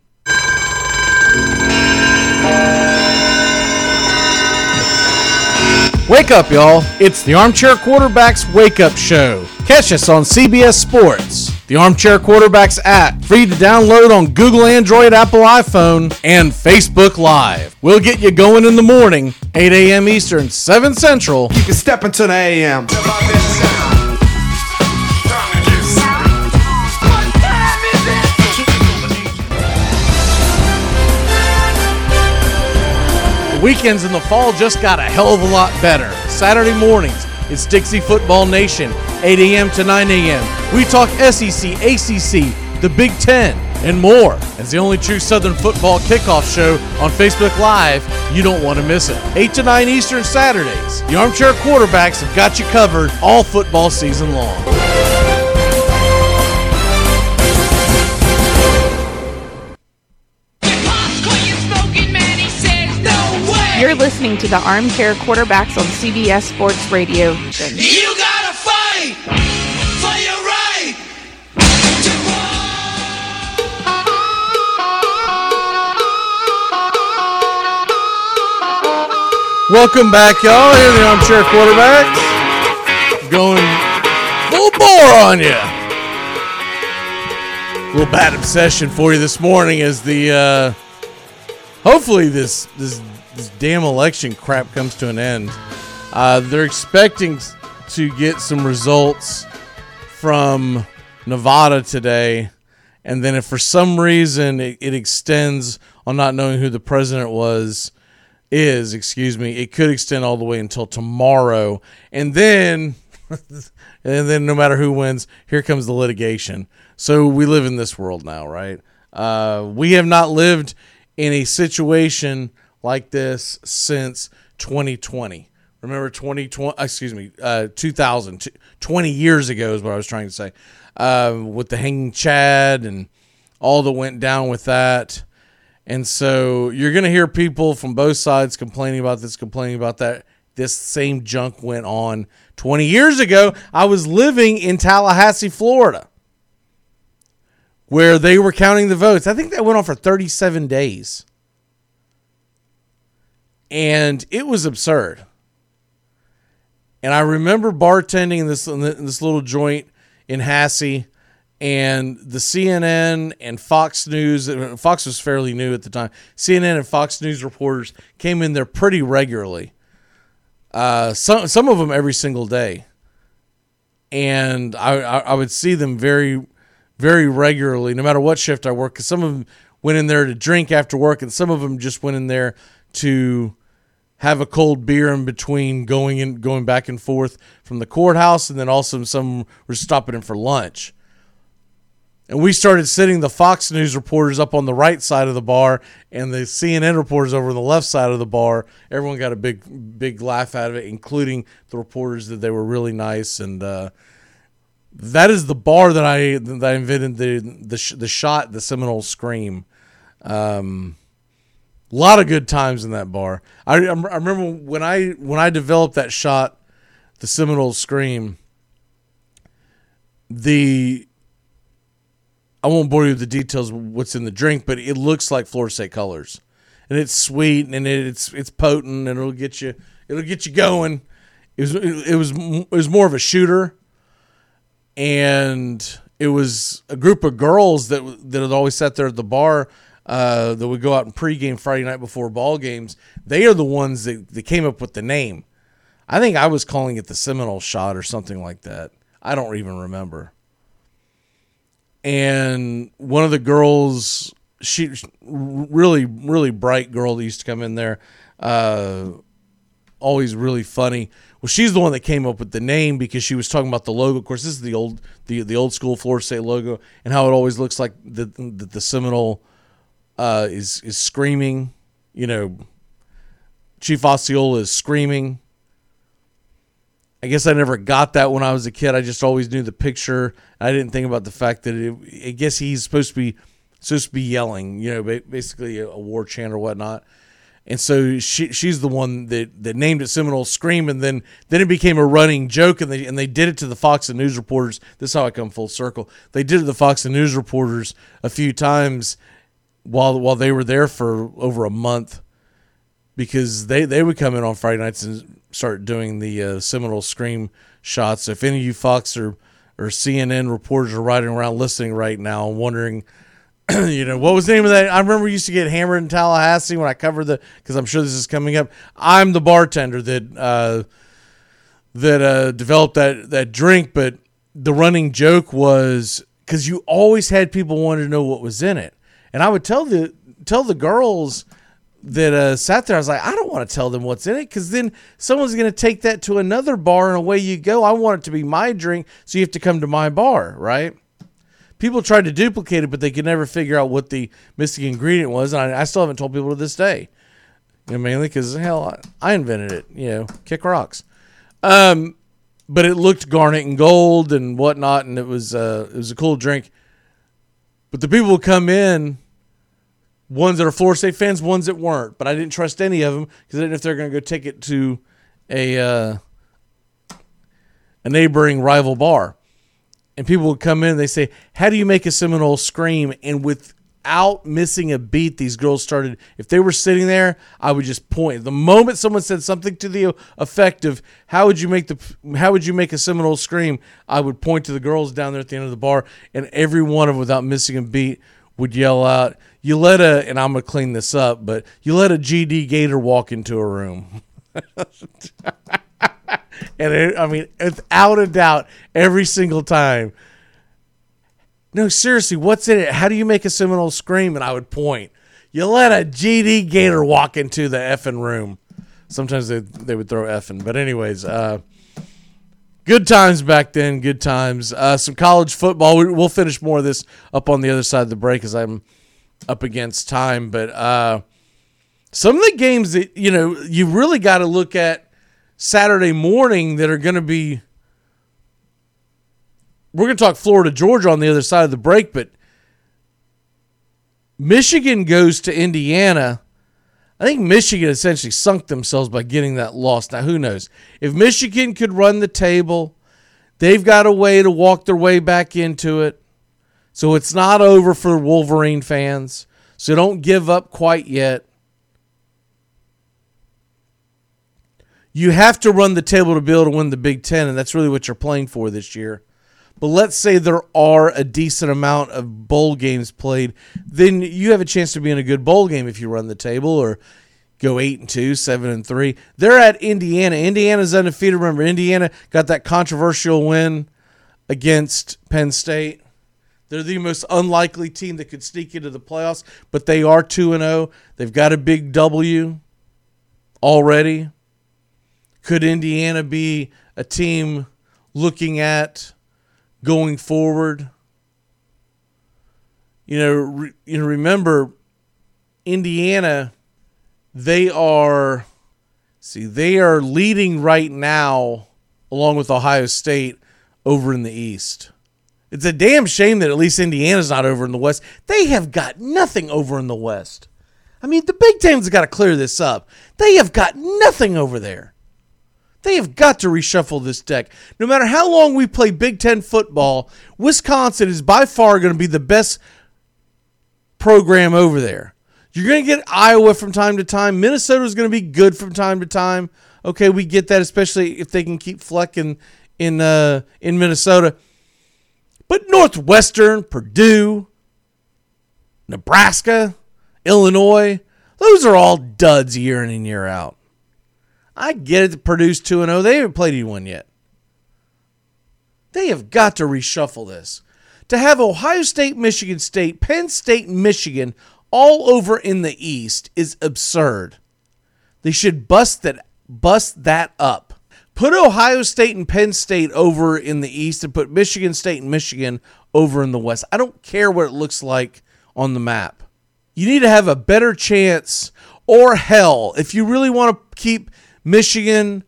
Wake up, y'all. It's the Armchair Quarterbacks Wake Up Show. Catch us on CBS Sports. The Armchair Quarterbacks app, free to download on Google, Android, Apple, iPhone, and Facebook Live. We'll get you going in the morning, 8 a.m. Eastern, 7 Central. You can step into the AM. The weekends in the fall just got a hell of a lot better. Saturday mornings, it's Dixie Football Nation, 8 a.m. to 9 a.m. We talk SEC, ACC, the Big Ten, and more. It's the only true Southern football kickoff show on Facebook Live. You don't want to miss it. 8 to 9 Eastern Saturdays. The Armchair Quarterbacks have got you covered all football season long. You're listening to the Armchair Quarterbacks on CBS Sports Radio. You gotta fight for your right to win. Welcome back, y'all. Here are the Armchair Quarterbacks. Going full bore on you. A little bad obsession for you this morning as the hopefully this damn election crap comes to an end. They're expecting to get some results from Nevada today. And then if for some reason it extends on not knowing who the president is, it could extend all the way until tomorrow. And then, no matter who wins, here comes the litigation. So we live in this world now, right? We have not lived in a situation like this since 2020. Remember 2000, 20 years ago is what I was trying to say, with the hanging Chad and all that went down with that. And so you're going to hear people from both sides complaining about this, complaining about that. This same junk went on 20 years ago. I was living in Tallahassee, Florida, where they were counting the votes. I think that went on for 37 days. And it was absurd. And I remember bartending in this little joint in Hassie, and the CNN and Fox News, Fox was fairly new at the time, CNN and Fox News reporters came in there pretty regularly. Some of them every single day. And I would see them very, very regularly, no matter what shift I worked, because some of them went in there to drink after work, and some of them just went in there to have a cold beer in between going back and forth from the courthouse, and then also some were stopping in for lunch. And we started sitting the Fox News reporters up on the right side of the bar and the CNN reporters over on the left side of the bar. Everyone got a big laugh out of it, including the reporters, that they were really nice. And that is the bar that I invented the shot, the Seminole Scream. A lot of good times in that bar. I remember when I developed that shot, the Seminole Scream, I won't bore you with the details of what's in the drink, but it looks like Florida State colors, and it's sweet, and it's potent, and it'll get you going. It was more of a shooter, and it was a group of girls that had always sat there at the bar that would go out and pregame Friday night before ball games. They are the ones that came up with the name. I think I was calling it the Seminole Shot or something like that. I don't even remember. And one of the girls, she really, really bright girl that used to come in there, always really funny. Well, she's the one that came up with the name because she was talking about the logo. Of course, this is the old school Florida State logo, and how it always looks like the Seminole is screaming. You know, Chief Osceola is screaming. I guess I never got that when I was a kid. I just always knew the picture. I didn't think about the fact that I guess he's supposed to be yelling, you know, basically a war chant or whatnot. And so she's the one that named it Seminole Scream, and then it became a running joke, and they did it to the Fox and News reporters. This is how I come full circle. They did it to the Fox and News reporters a few times while they were there for over a month, because they would come in on Friday nights and start doing the Seminole Scream shots. If any of you Fox or CNN reporters are riding around listening right now and wondering, you know, what was the name of that? I remember we used to get hammered in Tallahassee when I covered because I'm sure this is coming up. I'm the bartender that developed that drink, but the running joke was, because you always had people wanting to know what was in it. And I would tell the girls that sat there, I was like, I don't want to tell them what's in it, because then someone's going to take that to another bar and away you go. I want it to be my drink, so you have to come to my bar, right? People tried to duplicate it, but they could never figure out what the mystic ingredient was, and I still haven't told people to this day, you know, mainly because, hell, I invented it, you know, kick rocks. But it looked garnet and gold and whatnot, and it was a cool drink. But the people would come in, ones that are Florida State fans, ones that weren't. But I didn't trust any of them, because I didn't know if they're going to go take it to a neighboring rival bar. And people would come in and they say, how do you make a Seminole Scream? And without missing a beat, these girls started, if they were sitting there, I would just point. The moment someone said something to the effect of, how would you make a Seminole Scream? I would point to the girls down there at the end of the bar, and every one of them, without missing a beat, would yell out, and I'm going to clean this up, but you let a GD Gator walk into a room. And without a doubt, every single time. No, seriously, what's in it? How do you make a Seminole Scream? And I would point, you let a GD Gator walk into the effing room. Sometimes they would throw effing. But anyways, good times back then, good times. Some college football. We'll finish more of this up on the other side of the break, as I'm up against time. But some of the games that, you know, you really got to look at Saturday morning that are going to be, we're going to talk Florida, Georgia on the other side of the break, but Michigan goes to Indiana. I think Michigan essentially sunk themselves by getting that loss. Now, who knows? If Michigan could run the table, they've got a way to walk their way back into it. So it's not over for Wolverine fans. So don't give up quite yet. You have to run the table to be able to win the Big Ten, and that's really what you're playing for this year. But let's say there are a decent amount of bowl games played. Then you have a chance to be in a good bowl game if you run the table or go 8-2, 7-3. They're at Indiana. Indiana's undefeated. Remember, Indiana got that controversial win against Penn State. They're the most unlikely team that could sneak into the playoffs, but they are 2-0. They've got a big W already. Could Indiana be a team looking at going forward? You know, remember, Indiana, they are leading right now along with Ohio State over in the East. It's a damn shame that at least Indiana's not over in the West. They have got nothing over in the West. I mean, the Big Ten's got to clear this up. They have got nothing over there. They have got to reshuffle this deck. No matter how long we play Big Ten football, Wisconsin is by far going to be the best program over there. You're going to get Iowa from time to time. Minnesota is going to be good from time to time. Okay, we get that, especially if they can keep Fleck in Minnesota. But Northwestern, Purdue, Nebraska, Illinois, those are all duds year in and year out. I get it. Purdue's 2-0. They haven't played anyone yet. They have got to reshuffle this. To have Ohio State, Michigan State, Penn State, Michigan all over in the East is absurd. They should bust that up. Put Ohio State and Penn State over in the East and put Michigan State and Michigan over in the West. I don't care what it looks like on the map. You need to have a better chance, or hell, if you really want to keep Michigan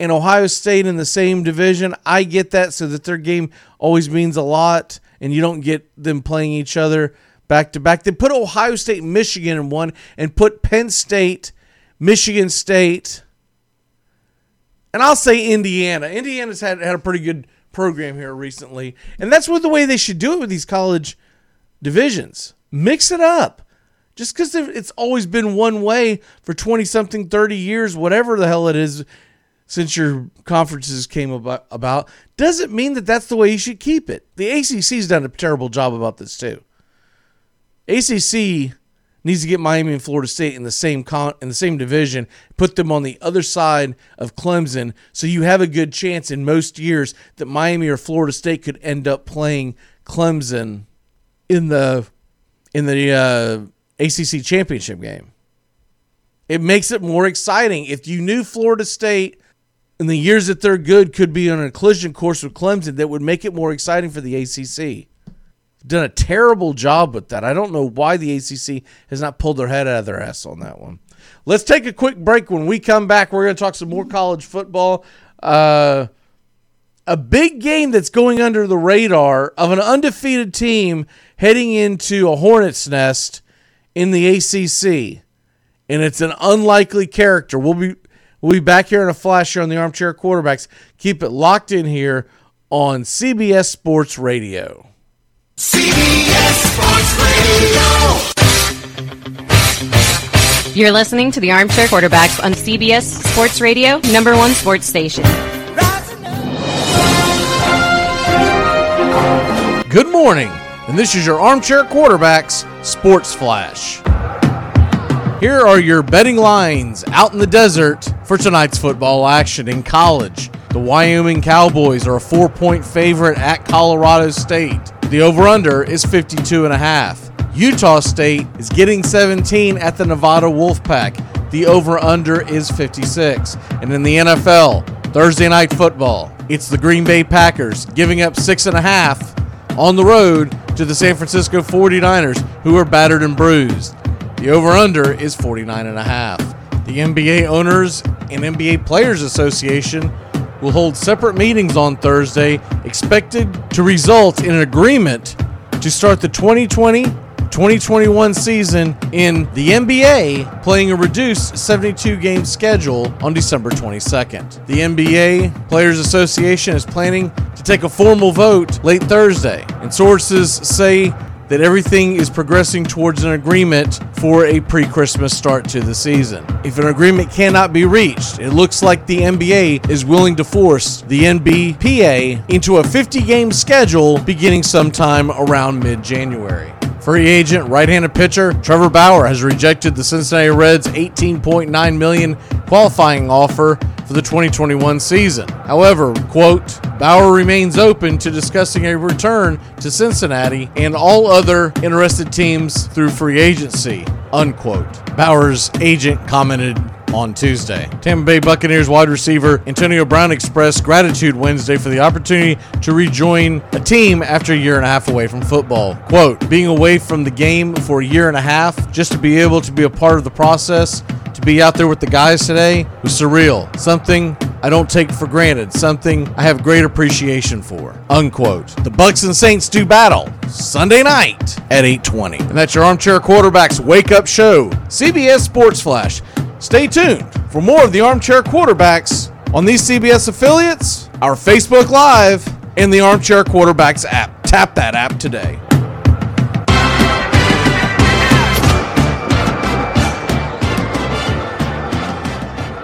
and Ohio State in the same division, I get that, so that their game always means a lot and you don't get them playing each other back to back. Then put Ohio State and Michigan in one and put Penn State, Michigan State, and I'll say Indiana. Indiana's had a pretty good program here recently, and that's what the way they should do it with these college divisions. Mix it up. Just because it's always been one way for 20-something, 30 years, whatever the hell it is since your conferences came about, doesn't mean that that's the way you should keep it. The ACC's done a terrible job about this too. ACC needs to get Miami and Florida State in the same division, put them on the other side of Clemson, so you have a good chance in most years that Miami or Florida State could end up playing Clemson in the ACC championship game. It makes it more exciting. If you knew Florida State in the years that they're good could be on a collision course with Clemson, that would make it more exciting for the ACC. They've done a terrible job with that. I don't know why the ACC has not pulled their head out of their ass on that one. Let's take a quick break. When we come back, we're going to talk some more college football. A big game that's going under the radar of an undefeated team heading into a hornet's nest in the ACC, and it's an unlikely character. We'll be back here in a flash here on the Armchair Quarterbacks. Keep it locked in here on CBS Sports Radio. CBS Sports Radio. You're listening to the Armchair Quarterbacks on CBS Sports Radio, number one sports station. Good morning. And this is your Armchair Quarterbacks Sports Flash. Here are your betting lines out in the desert for tonight's football action in college. The Wyoming Cowboys are a 4-point favorite at Colorado State. The over-under is 52.5. Utah State is getting 17 at the Nevada Wolf Pack. The over-under is 56. And in the NFL, Thursday night football, it's the Green Bay Packers giving up 6.5 on the road to the San Francisco 49ers, who are battered and bruised. The over-under is 49.5. The NBA Owners and NBA Players Association will hold separate meetings on Thursday, expected to result in an agreement to start the 2020-2021 2021 season in the NBA, playing a reduced 72-game schedule on December 22nd. The NBA Players Association is planning to take a formal vote late Thursday, and sources say that everything is progressing towards an agreement for a pre-Christmas start to the season. If an agreement cannot be reached, it looks like the NBA is willing to force the NBPA into a 50-game schedule beginning sometime around mid-January. Free agent right-handed pitcher Trevor Bauer has rejected the Cincinnati Reds' $18.9 million qualifying offer for the 2021 season. However, quote, Bauer remains open to discussing a return to Cincinnati and all other interested teams through free agency, unquote. Bauer's agent commented on Tuesday. Tampa Bay Buccaneers wide receiver Antonio Brown expressed gratitude Wednesday for the opportunity to rejoin a team after a year and a half away from football. Quote, being away from the game for a year and a half, just to be able to be a part of the process, to be out there with the guys today was surreal. Something I don't take for granted. Something I have great appreciation for. Unquote. The Bucs and Saints do battle Sunday night at 8:20. And that's your Armchair Quarterback's Wake Up Show. CBS Sports Flash. Stay tuned for more of the Armchair Quarterbacks on these CBS affiliates, our Facebook Live, and the Armchair Quarterbacks app. Tap that app today.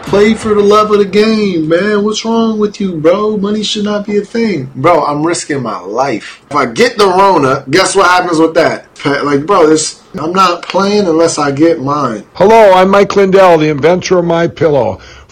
Play for the love of the game, man. What's wrong with you, bro? Money should not be a thing. Bro, I'm risking my life. If I get the Rona, guess what happens with that? Like, bro, I'm not playing unless I get mine. Hello, I'm Mike Lindell, the inventor of MyPillow.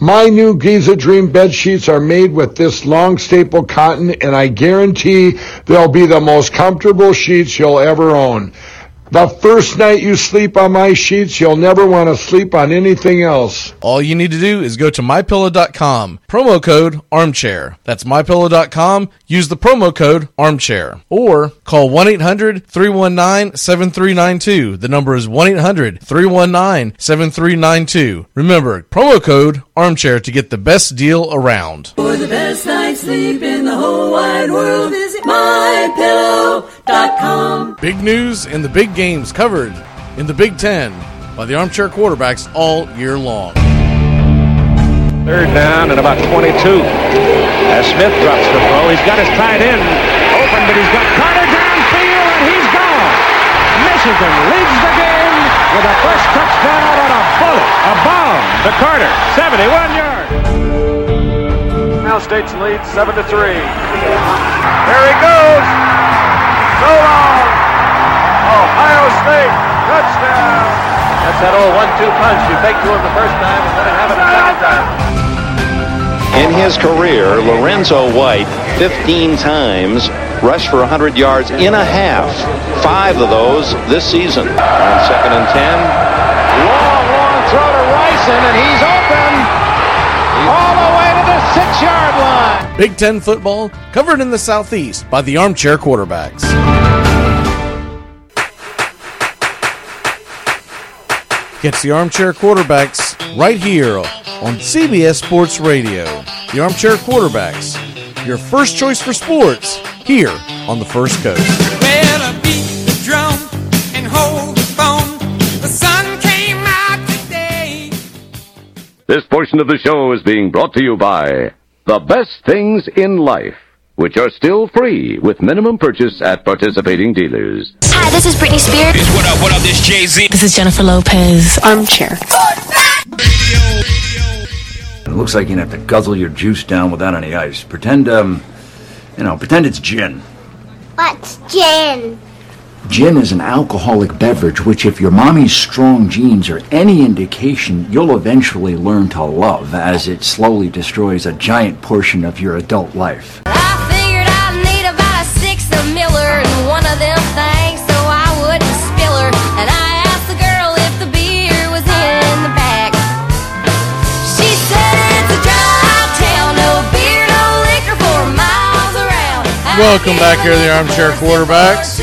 My new Giza Dream bed sheets are made with this long staple cotton, and I guarantee they'll be the most comfortable sheets you'll ever own. The first night you sleep on my sheets, you'll never want to sleep on anything else. All you need to do is go to MyPillow.com, promo code ARMCHAIR. That's MyPillow.com. Use the promo code ARMCHAIR. Or call 1-800-319-7392. The number is 1-800-319-7392. Remember, promo code ARMCHAIR to get the best deal around. For the best night's sleep in the whole wide world, visit MyPillow.com. Big news and the big games covered in the Big Ten by the Armchair Quarterbacks all year long. Third down and about 22. As Smith drops the throw, he's got his tight end open, but he's got Carter downfield, and he's gone. Michigan leads the game with a first touchdown on a bullet, a bomb to Carter, 71 yards. Now State's lead 7-3. There he goes. So long. Ohio State, touchdown! That's that old 1-2 punch you fake to him the first time and let it happen the second time. In his career, Lorenzo White, 15 times, rushed for 100 yards in a half. 5 of those this season. On 2nd and 10. Long throw to Rison, and he's open! All the way to the 6-yard line! Big Ten football covered in the Southeast by the Armchair Quarterbacks. Gets the Armchair Quarterbacks right here on CBS Sports Radio. The Armchair Quarterbacks, your first choice for sports here on the First Coast. Well, I beat the drum and hold the phone. The sun came out today. This portion of the show is being brought to you by The Best Things in Life, which are still free with minimum purchase at participating dealers. Hi, this is Britney Spears. What up, this Jay-Z. This is Jennifer Lopez. Armchair. It looks like you'd have to guzzle your juice down without any ice. Pretend it's gin. What's gin? Gin is an alcoholic beverage which, if your mommy's strong genes are any indication, you'll eventually learn to love as it slowly destroys a giant portion of your adult life. She said it's a drive, tell no beer. Welcome back here to the Armchair Quarterbacks.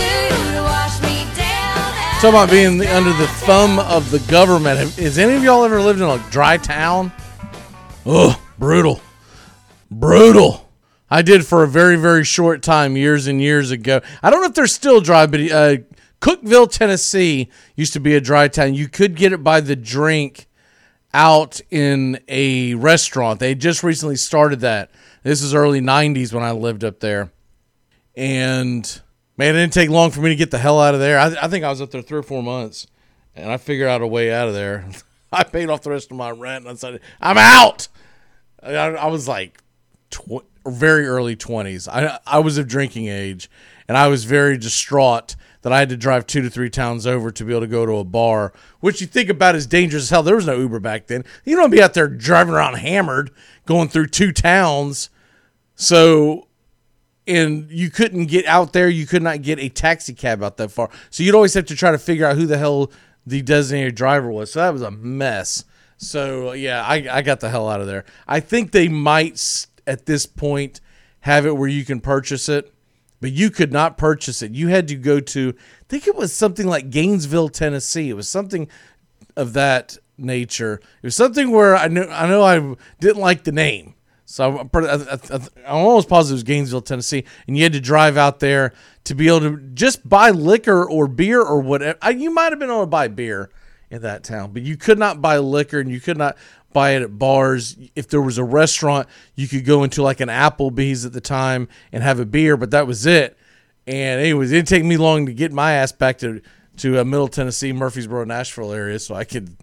Talking about being under the thumb of the government. Has any of y'all ever lived in a dry town? Ugh, brutal. Brutal. I did for a very, very short time years and years ago. I don't know if they're still dry, but Cookeville, Tennessee used to be a dry town. You could get it by the drink out in a restaurant. They just recently started that. This is early 90s when I lived up there. And, man, it didn't take long for me to get the hell out of there. I think I was up there 3 or 4 months, and I figured out a way out of there. I paid off the rest of my rent, and I said, I'm out! I was like very early 20s. I was of drinking age, and I was very distraught that I had to drive 2 to 3 towns over to be able to go to a bar, which you think about is dangerous as hell. There was no Uber back then. You don't be out there driving around hammered, going through 2 towns. So, and you couldn't get out there. You could not get a taxi cab out that far. So you'd always have to try to figure out who the hell the designated driver was. So that was a mess. So, yeah, I got the hell out of there. I think they might, at this point, have it where you can purchase it. But you could not purchase it. You had to go to, I think it was something like Gainesville, Tennessee. It was something of that nature. It was something where I know I didn't like the name. So I'm almost positive it was Gainesville, Tennessee. And you had to drive out there to be able to just buy liquor or beer or whatever. You might have been able to buy beer in that town, but you could not buy liquor and you could not buy it at bars. If there was a restaurant, you could go into like an Applebee's at the time and have a beer, but that was it. And anyways, it didn't take me long to get my ass back to Middle Tennessee, Murfreesboro, Nashville area, so I could,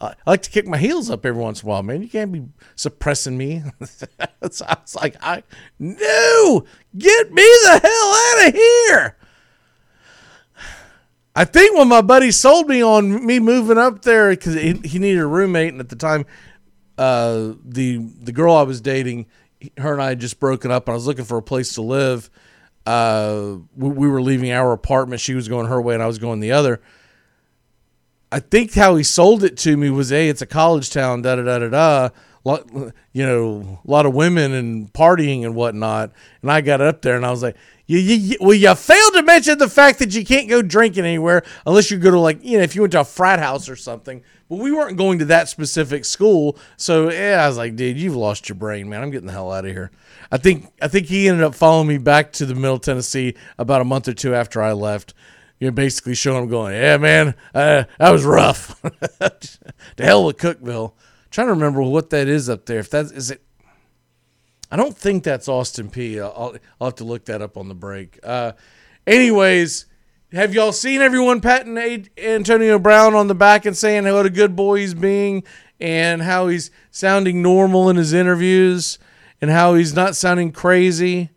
I like to kick my heels up every once in a while, man. You can't be suppressing me. So I was like, no, get me the hell out of here. I think when my buddy sold me on me moving up there because he needed a roommate, and at the time, the girl I was dating, her and I had just broken up, and I was looking for a place to live. We were leaving our apartment. She was going her way, and I was going the other. I think how he sold it to me was, hey, it's a college town, da-da-da-da-da. A lot of women and partying and whatnot. And I got up there and I was like, you failed to mention the fact that you can't go drinking anywhere unless you go to if you went to a frat house or something. But we weren't going to that specific school. So, yeah, I was like, dude, you've lost your brain, man. I'm getting the hell out of here. I think he ended up following me back to the Middle Tennessee about a month or two after I left. You're basically showing him going, yeah, man, that was rough. To hell with Cookeville. Trying to remember what that is up there. If that is it, I don't think that's Austin Peay. I'll have to look that up on the break. Anyways, have y'all seen everyone patting Antonio Brown on the back and saying what a good boy he's being, and how he's sounding normal in his interviews, and how he's not sounding crazy?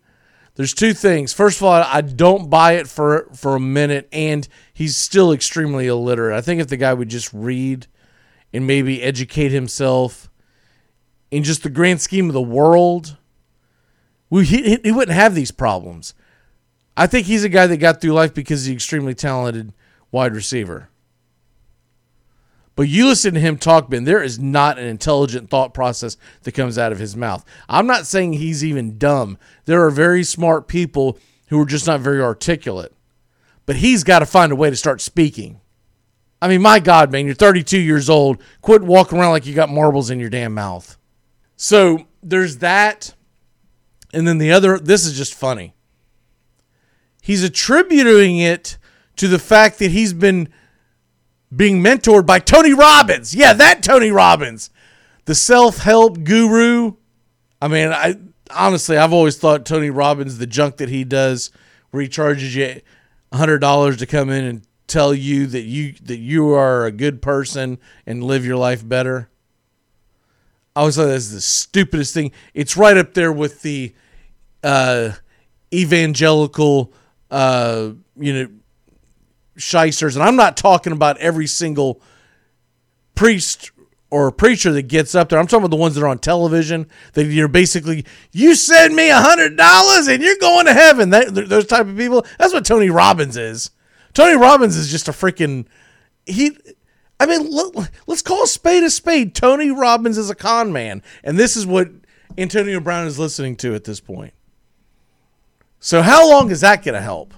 There's two things. First of all, I don't buy it for a minute, and he's still extremely illiterate. I think if the guy would just read and maybe educate himself in just the grand scheme of the world, he wouldn't have these problems. I think he's a guy that got through life because he's an extremely talented wide receiver. But you listen to him talk, Ben, there is not an intelligent thought process that comes out of his mouth. I'm not saying he's even dumb. There are very smart people who are just not very articulate. But he's got to find a way to start speaking. I mean, my God, man, you're 32 years old. Quit walking around like you got marbles in your damn mouth. So there's that. And then the other, this is just funny. He's attributing it to the fact that he's been being mentored by Tony Robbins. Yeah, that Tony Robbins, the self-help guru. I mean, I've always thought Tony Robbins, the junk that he does, where he charges you $100 to come in and tell you that you are a good person and live your life better. I always thought that's the stupidest thing. It's right up there with the evangelical, shysters. And I'm not talking about every single priest or preacher that gets up there. I'm talking about the ones that are on television that you're basically, you send me $100 and you're going to heaven. Those type of people. That's what Tony Robbins is. Tony Robbins is just a freaking, let's call a spade a spade. Tony Robbins is a con man. And this is what Antonio Brown is listening to at this point. So how long is that going to help?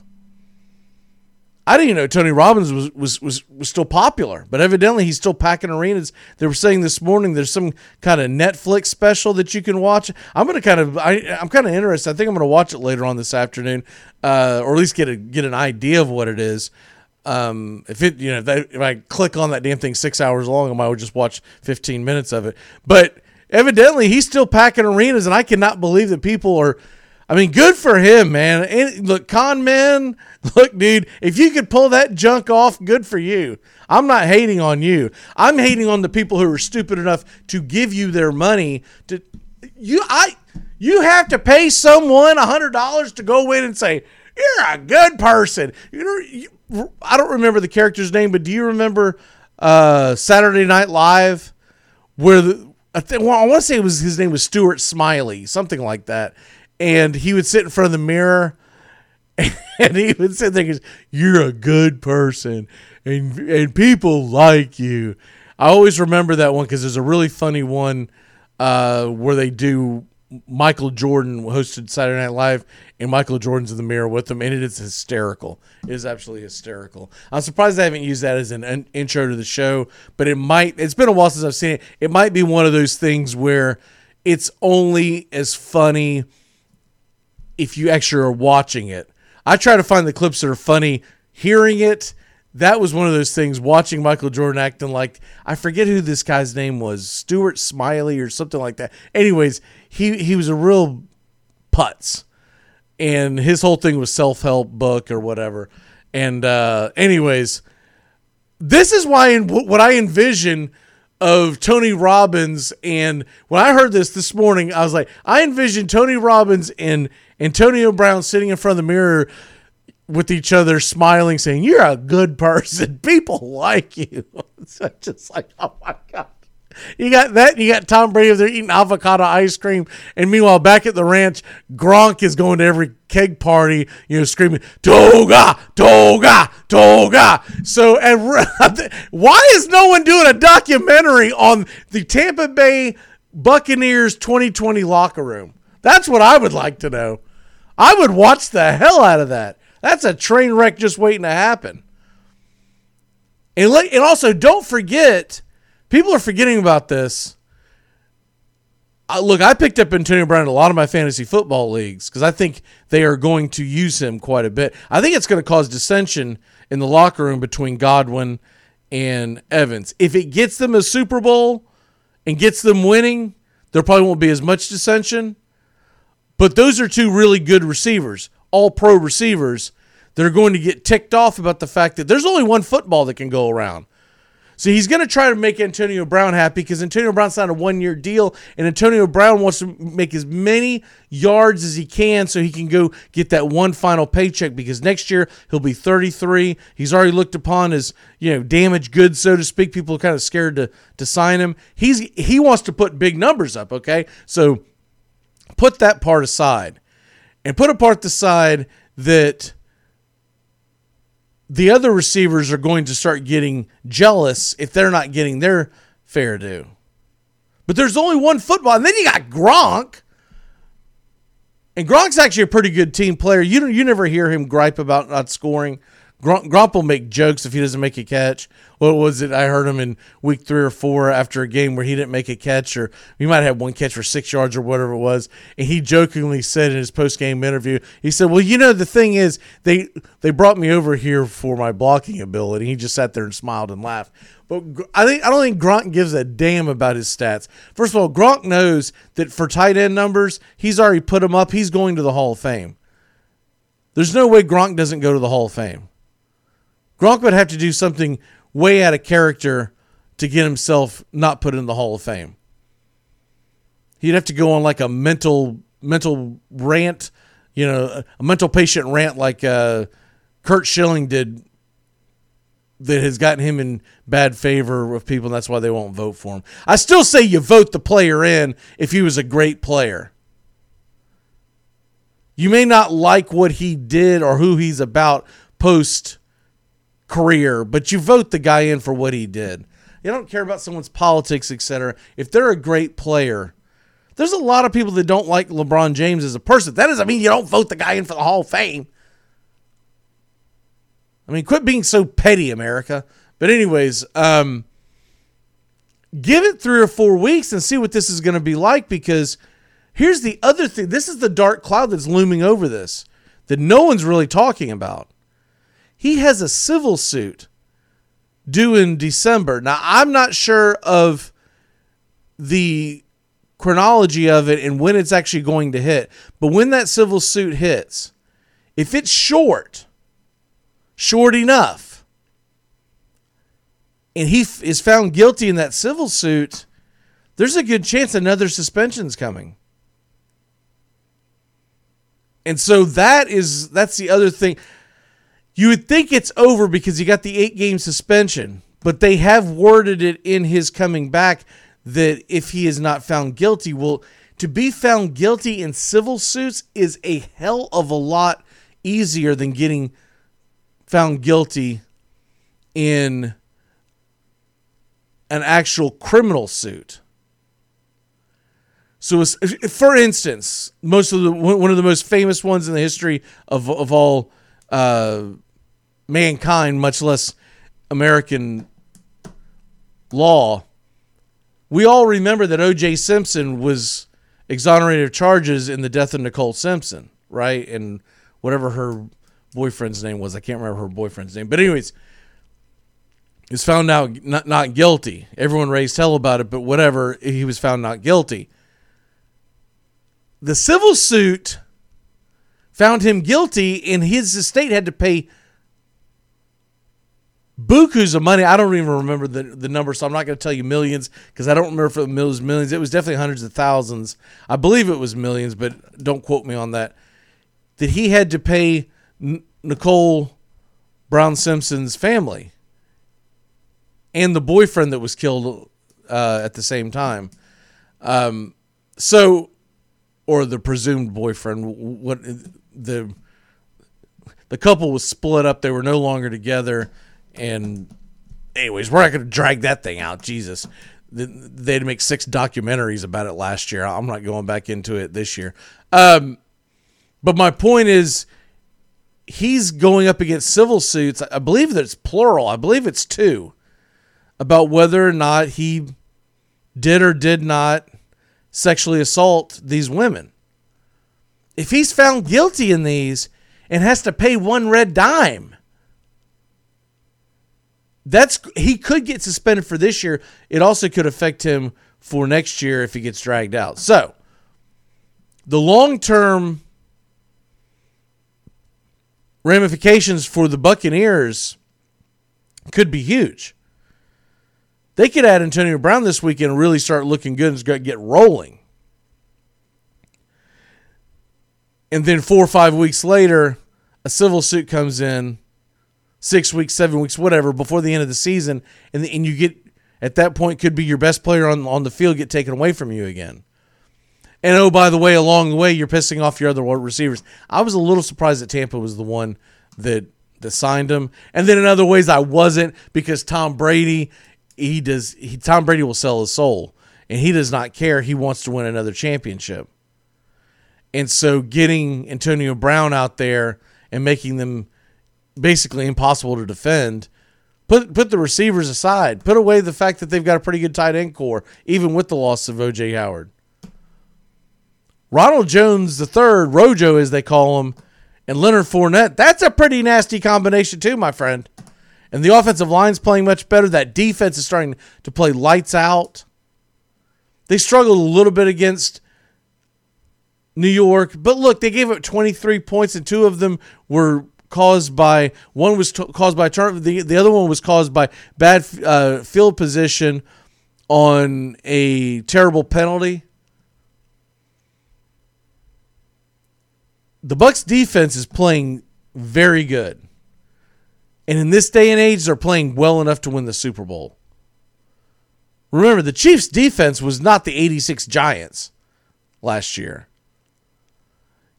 I didn't even know Tony Robbins was still popular, but evidently he's still packing arenas. They were saying this morning there's some kind of Netflix special that you can watch. I'm kind of interested. I think I'm going to watch it later on this afternoon, or at least get an idea of what it is. If I click on that damn thing 6 hours long, I might just watch 15 minutes of it. But evidently he's still packing arenas, and I cannot believe that people are. I mean, good for him, man. And look, con men, look, dude, if you could pull that junk off, good for you. I'm not hating on you. I'm hating on the people who are stupid enough to give you their money. You have to pay someone $100 to go in and say, you're a good person. I don't remember the character's name, but do you remember Saturday Night Live where I want to say his name was Stuart Smiley, something like that. And he would sit in front of the mirror and he would sit there and go, you're a good person and people like you. I always remember that one because there's a really funny one where they do Michael Jordan hosted Saturday Night Live and Michael Jordan's in the mirror with them. And it is hysterical. It is absolutely hysterical. I'm surprised I haven't used that as an intro to the show, but it's been a while since I've seen it. It might be one of those things where it's only as funny if you actually are watching it. I try to find the clips that are funny hearing it. That was one of those things, watching Michael Jordan acting like, I forget who this guy's name was, Stuart Smiley or something like that. Anyways, he was a real putz, and his whole thing was self-help book or whatever. And anyways, this is why what I envision of Tony Robbins, and when I heard this morning, I was like, I envisioned Tony Robbins and Antonio Brown sitting in front of the mirror with each other, smiling, saying, you're a good person. People like you. So just like, oh my God. You got that, and you got Tom Brady over there eating avocado ice cream. And meanwhile, back at the ranch, Gronk is going to every keg party, screaming, Toga, Toga, Toga. So, why is no one doing a documentary on the Tampa Bay Buccaneers 2020 locker room? That's what I would like to know. I would watch the hell out of that. That's a train wreck just waiting to happen. And also, don't forget, people are forgetting about this. Look, I picked up Antonio Brown in a lot of my fantasy football leagues because I think they are going to use him quite a bit. I think it's going to cause dissension in the locker room between Godwin and Evans. If it gets them a Super Bowl and gets them winning, there probably won't be as much dissension. But those are two really good receivers, all pro receivers. They're going to get ticked off about the fact that there's only one football that can go around. So he's going to try to make Antonio Brown happy because Antonio Brown signed a one-year deal, and Antonio Brown wants to make as many yards as he can so he can go get that one final paycheck because next year he'll be 33. He's already looked upon as, damaged goods, so to speak. People are kind of scared to sign him. He wants to put big numbers up, okay? So put that part aside and put apart the side that the other receivers are going to start getting jealous if they're not getting their fair due. But there's only one football. And then you got Gronk. And Gronk's actually a pretty good team player. You never hear him gripe about not scoring. Gronk will make jokes if he doesn't make a catch. What was it? I heard him in week 3 or 4 after a game where he didn't make a catch, or he might have one catch for 6 yards or whatever it was. And he jokingly said in his post-game interview, he said, well, the thing is they brought me over here for my blocking ability. He just sat there and smiled and laughed. But I don't think Gronk gives a damn about his stats. First of all, Gronk knows that for tight end numbers, he's already put them up. He's going to the Hall of Fame. There's no way Gronk doesn't go to the Hall of Fame. Gronk would have to do something way out of character to get himself not put in the Hall of Fame. He'd have to go on like a mental rant, a mental patient rant like Kurt Schilling did that has gotten him in bad favor with people, and that's why they won't vote for him. I still say you vote the player in if he was a great player. You may not like what he did or who he's about post career, but you vote the guy in for what he did. You don't care about someone's politics, etc. If they're a great player, There's a lot of people that don't like LeBron James as a person. That doesn't mean you don't vote the guy in for the Hall of Fame. I mean, quit being so petty, America. But anyways, give it 3 or 4 weeks and see what this is going to be like, because here's the other thing. This is the dark cloud that's looming over this that no one's really talking about. He has a civil suit due in December. Now, I'm not sure of the chronology of it and when it's actually going to hit, but when that civil suit hits, if it's short enough, and he is found guilty in that civil suit, there's a good chance another suspension's coming. And so that's the other thing. You would think it's over because he got the 8-game suspension, but they have worded it in his coming back that if he is not found guilty, well, to be found guilty in civil suits is a hell of a lot easier than getting found guilty in an actual criminal suit. So, for instance, one of the most famous ones in the history of all mankind, much less American law. We all remember that O.J. Simpson was exonerated of charges in the death of Nicole Simpson, right? And whatever her boyfriend's name was. I can't remember her boyfriend's name. But anyways, is found out not guilty. Everyone raised hell about it, but whatever, he was found not guilty. The civil suit found him guilty, and his estate had to pay bukus of money. I don't even remember the number, so I'm not going to tell you millions, because I don't remember if it was millions. It was definitely hundreds of thousands. I believe it was millions, but don't quote me on that. That he had to pay Nicole Brown Simpson's family and the boyfriend that was killed at the same time. Or the presumed boyfriend. What the couple was split up. They were no longer together. And anyways, we're not going to drag that thing out. Jesus. They had to make 6 documentaries about it last year. I'm not going back into it this year. But my point is, he's going up against civil suits. I believe that it's plural. I believe it's 2, about whether or not he did or did not sexually assault these women. If he's found guilty in these and has to pay 1 red dime, he could get suspended for this year. It also could affect him for next year if he gets dragged out. So the long-term ramifications for the Buccaneers could be huge. They could add Antonio Brown this weekend and really start looking good and get rolling. And then 4 or 5 weeks later, a civil suit comes in, 6 weeks, 7 weeks, whatever, before the end of the season, and you get, at that point, could be your best player on the field get taken away from you again. And, oh, by the way, along the way, you're pissing off your other receivers. I was a little surprised that Tampa was the one that signed him. And then in other ways, I wasn't, because Tom Brady... Tom Brady will sell his soul, and he does not care. He wants to win another championship. And so getting Antonio Brown out there and making them basically impossible to defend, put the receivers aside, put away the fact that they've got a pretty good tight end core, even with the loss of O.J. Howard. Ronald Jones III, Rojo as they call him, and Leonard Fournette, that's a pretty nasty combination too, my friend. And the offensive line's playing much better. That defense is starting to play lights out. They struggled a little bit against New York. But look, they gave up 23 points, and 2 of them were caused by a turnover. The other one was caused by bad field position on a terrible penalty. The Bucs defense is playing very good. And in this day and age, they're playing well enough to win the Super Bowl. Remember, the Chiefs' defense was not the 86 Giants last year.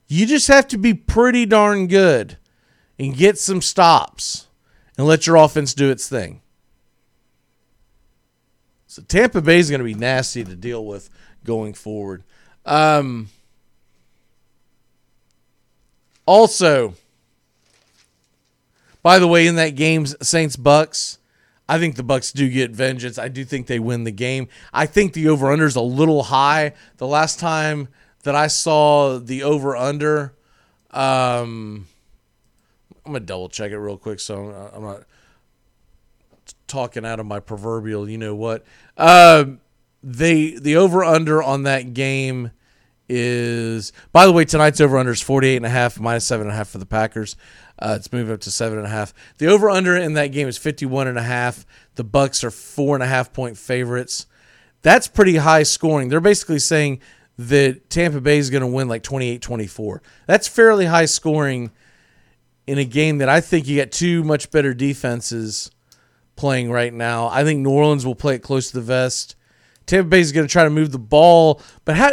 You just have to be pretty darn good and get some stops and let your offense do its thing. So Tampa Bay is going to be nasty to deal with going forward. Also, by the way, in that game, Saints-Bucks, I think the Bucks do get vengeance. I do think they win the game. I think the over-under is a little high. The last time that I saw the over-under, I'm going to double-check it real quick so I'm not talking out of my proverbial you-know-what. The over-under on that game is, by the way, tonight's over-under is 48.5 minus 7.5 for the Packers. It's moved up to 7.5. The over-under in that game is 51.5. The Bucks are 4.5-point favorites. That's pretty high scoring. They're basically saying that Tampa Bay is going to win like 28-24. That's fairly high scoring in a game that I think you got two much better defenses playing right now. I think New Orleans will play it close to the vest. Tampa Bay is going to try to move the ball, but how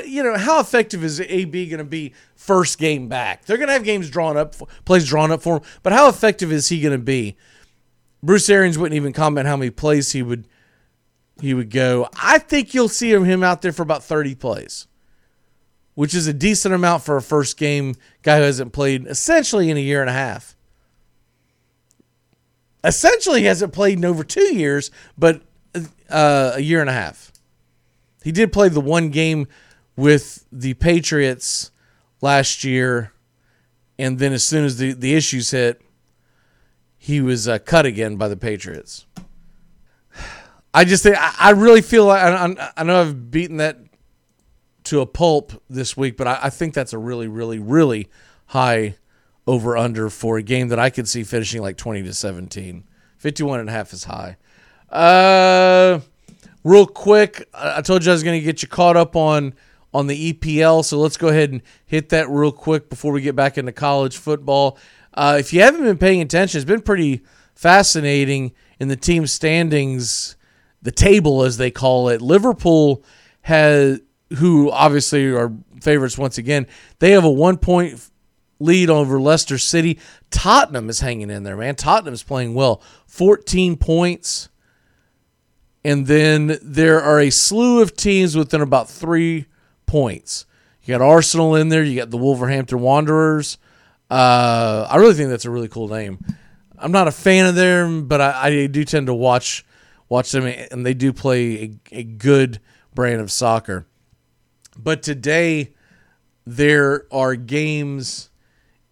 effective is AB going to be first game back? They're going to have games drawn up, plays drawn up for him, but how effective is he going to be? Bruce Arians wouldn't even comment how many plays he would go. I think you'll see him out there for about 30 plays, which is a decent amount for a first game guy who hasn't played essentially in a year and a half. Essentially, he hasn't played in over 2 years, but a year and a half. He did play the one game with the Patriots last year, and then as soon as the issues hit, he was cut again by the Patriots. I just think I really feel like I know I've beaten that to a pulp this week, but I think that's a really, really, really high over-under for a game that I could see finishing like 20-17. 51.5 is high. Real quick, I told you I was going to get you caught up on the EPL, so let's go ahead and hit that real quick before we get back into college football. If you haven't been paying attention, it's been pretty fascinating in the team standings, the table as they call it. Liverpool has, who obviously are favorites once again, they have a 1-point lead over Leicester City. Tottenham is hanging in there, man. Tottenham's playing well. 14 points. And then there are a slew of teams within about 3 points. You got Arsenal in there. You got the Wolverhampton Wanderers. I really think that's a really cool name. I'm not a fan of them, but I do tend to watch them, and they do play a good brand of soccer. But today there are games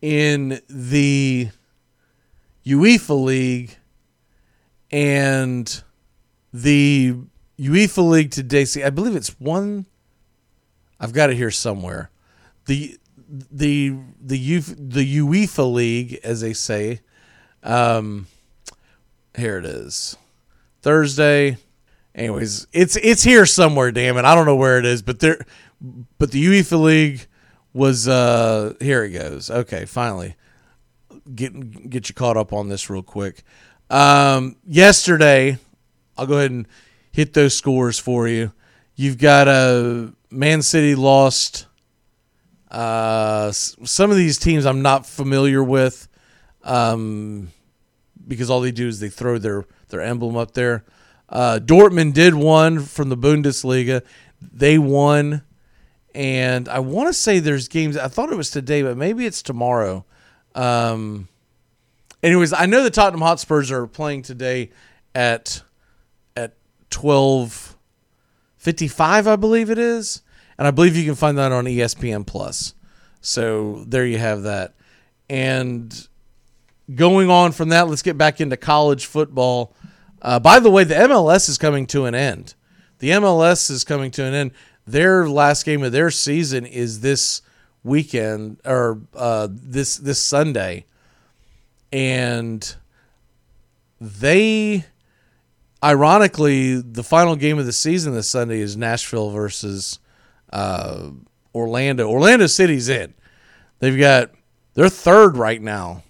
in the UEFA League and the UEFA League today, see, I believe it's one. I've got it here somewhere. The UEFA League, as they say. Here it is. Thursday. Anyways, it's here somewhere. Damn it, I don't know where it is, but the UEFA League was here. It goes. Okay, finally, get you caught up on this real quick. Yesterday. I'll go ahead and hit those scores for you. You've got Man City lost. Some of these teams I'm not familiar with because all they do is they throw their emblem up there. Dortmund did one from the Bundesliga. They won. And I want to say there's games. I thought it was today, but maybe it's tomorrow. Anyways, I know the Tottenham Hotspurs are playing today at 12:55, I believe it is, and I believe you can find that on ESPN Plus. So there you have that. And going on from that, let's get back into college football. By the way, the MLS is coming to an end. Their last game of their season is this weekend or this Sunday, and they. Ironically, the final game of the season this Sunday is Nashville versus Orlando. Orlando City's in. They've got they're third right now.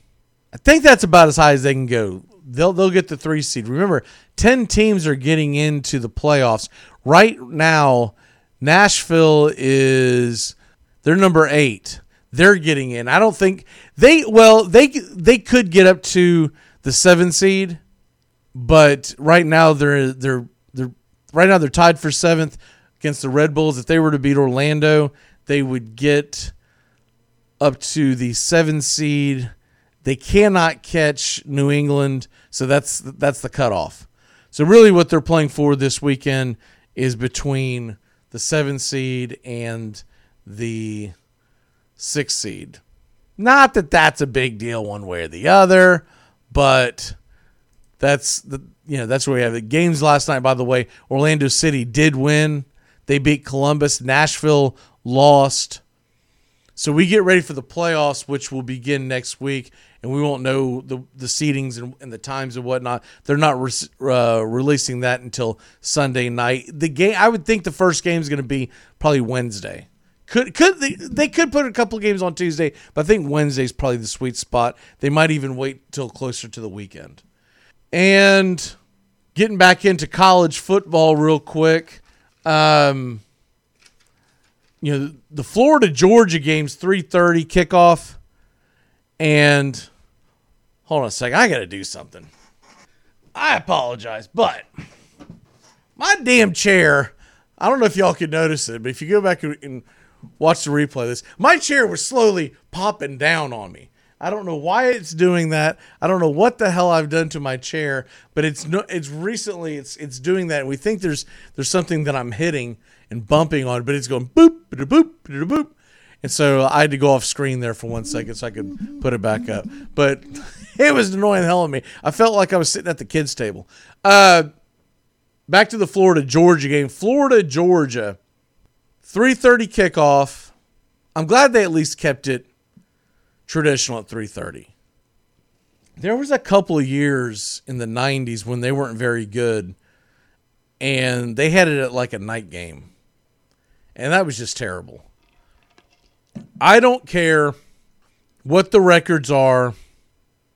I think that's about as high as they can go. They'll get the 3 seed. Remember, 10 teams are getting into the playoffs. Right now, Nashville is they're number 8. They're getting in. I don't think they could get up to the 7 seed. But right now they're tied for 7th against the Red Bulls. If they were to beat Orlando, they would get up to the 7 seed. They cannot catch New England, so that's the cutoff. So really what they're playing for this weekend is between the 7 seed and the 6 seed. Not that that's a big deal one way or the other, but that's where we have the games last night. By the way, Orlando City did win. They beat Columbus. Nashville lost. So we get ready for the playoffs, which will begin next week, and we won't know the seedings and the times and whatnot. They're not releasing that until Sunday night. The game, I would think the first game is going to be probably Wednesday. Could they could put a couple games on Tuesday, but I think Wednesday's probably the sweet spot. They might even wait till closer to the weekend. And getting back into college football real quick, you know, the Florida-Georgia game's 3:30 kickoff. And hold on a second. I got to do something. I apologize, but my damn chair, I don't know if y'all could notice it, but if you go back and watch the replay of this, my chair was slowly popping down on me. I don't know why it's doing that. I don't know what the hell I've done to my chair, but it's recently doing that. And we think there's something that I'm hitting and bumping on, but it's going boop, boop, boop. And so I had to go off screen there for 1 second so I could put it back up. But it was annoying the hell out of me. I felt like I was sitting at the kids' table. Back to the Florida-Georgia game. Florida-Georgia, 3:30 kickoff. I'm glad they at least kept it traditional at 3:30. There was a couple of years in the 90s when they weren't very good, and they had it at like a night game. And that was just terrible. I don't care what the records are.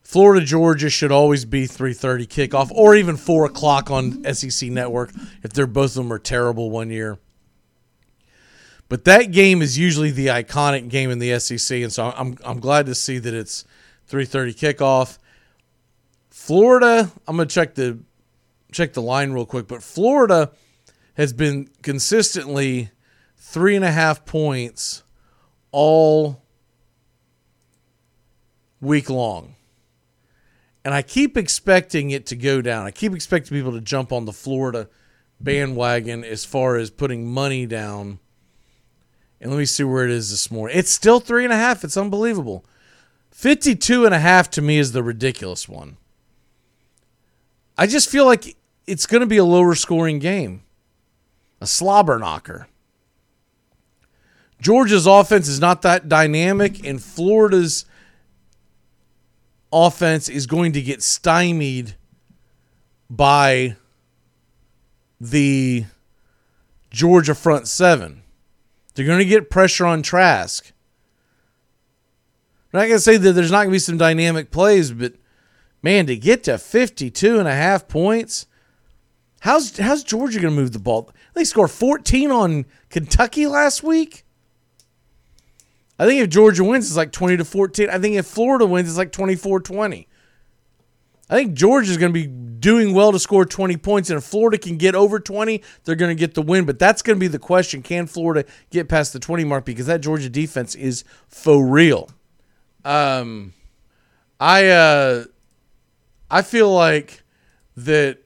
Florida, Georgia should always be 3:30 kickoff or even 4 o'clock on SEC Network if they're both of them are terrible one year. But that game is usually the iconic game in the SEC, and so I'm glad to see that it's 3:30 kickoff. Florida, I'm going to check the line real quick, but Florida has been consistently 3.5 points all week long. And I keep expecting it to go down. I keep expecting people to jump on the Florida bandwagon as far as putting money down. And let me see where it is this morning. It's still 3.5. It's unbelievable. 52.5 to me is the ridiculous one. I just feel like it's going to be a lower scoring game. A slobber knocker. Georgia's offense is not that dynamic, and Florida's offense is going to get stymied by the Georgia front seven. They're going to get pressure on Trask. I'm not going to say that there's not going to be some dynamic plays, but, man, to get to 52.5 points, how's Georgia going to move the ball? They scored 14 on Kentucky last week. I think if Georgia wins, it's like 20-14. I think if Florida wins, it's like 24-20. I think Georgia's going to be doing well to score 20 points, and if Florida can get over 20, they're going to get the win. But that's going to be the question. Can Florida get past the 20 mark? Because that Georgia defense is for real. I feel like that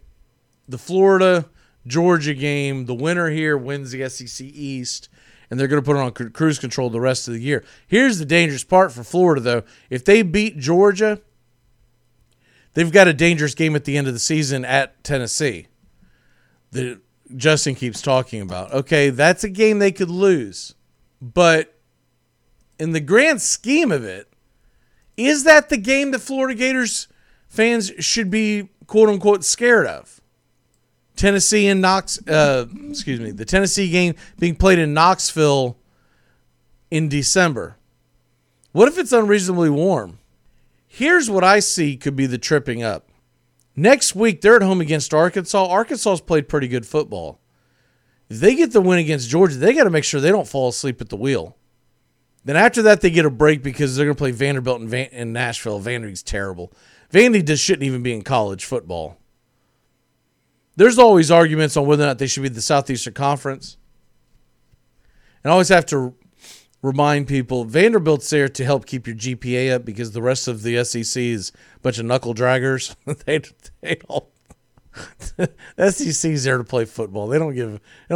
the Florida-Georgia game, the winner here wins the SEC East, and they're going to put it on cruise control the rest of the year. Here's the dangerous part for Florida, though. If they beat Georgia, they've got a dangerous game at the end of the season at Tennessee that Justin keeps talking about. Okay, that's a game they could lose. But in the grand scheme of it, is that the game that Florida Gators fans should be, quote-unquote, scared of? Tennessee and the Tennessee game being played in Knoxville in December. What if it's unreasonably warm? Here's what I see could be the tripping up. Next week, they're at home against Arkansas. Arkansas's played pretty good football. If they get the win against Georgia, they got to make sure they don't fall asleep at the wheel. Then after that, they get a break because they're going to play Vanderbilt in Nashville. Vandy's terrible. Vandy just shouldn't even be in college football. There's always arguments on whether or not they should be the Southeastern Conference. And I always have to remind people Vanderbilt's there to help keep your GPA up because the rest of the SEC is a bunch of knuckle draggers. They don't. The SEC's there to play football. They don't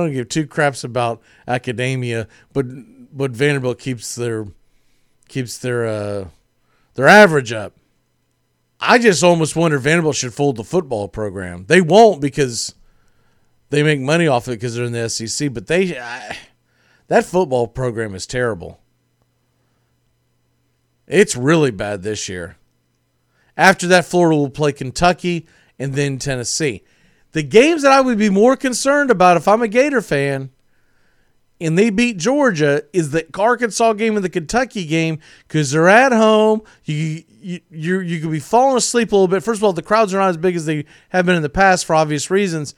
give two craps about academia. But Vanderbilt keeps their average up. I just almost wonder if Vanderbilt should fold the football program. They won't because they make money off it because they're in the SEC. But that football program is terrible. It's really bad this year. After that, Florida will play Kentucky and then Tennessee. The games that I would be more concerned about if I'm a Gator fan and they beat Georgia is the Arkansas game and the Kentucky game because they're at home. You could be falling asleep a little bit. First of all, the crowds are not as big as they have been in the past for obvious reasons.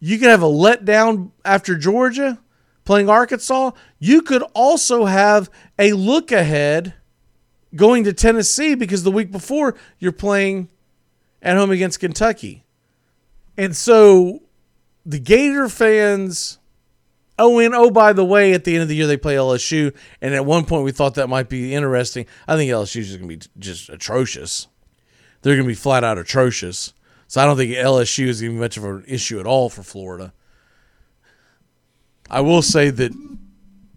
You could have a letdown after Georgia playing Arkansas. You could also have a look ahead going to Tennessee because the week before you're playing at home against Kentucky. And so the Gator fans, by the way, at the end of the year they play LSU, and at one point we thought that might be interesting. I think LSU is going to be just atrocious. They're going to be flat out atrocious. So I don't think LSU is going to be much of an issue at all for Florida. I will say that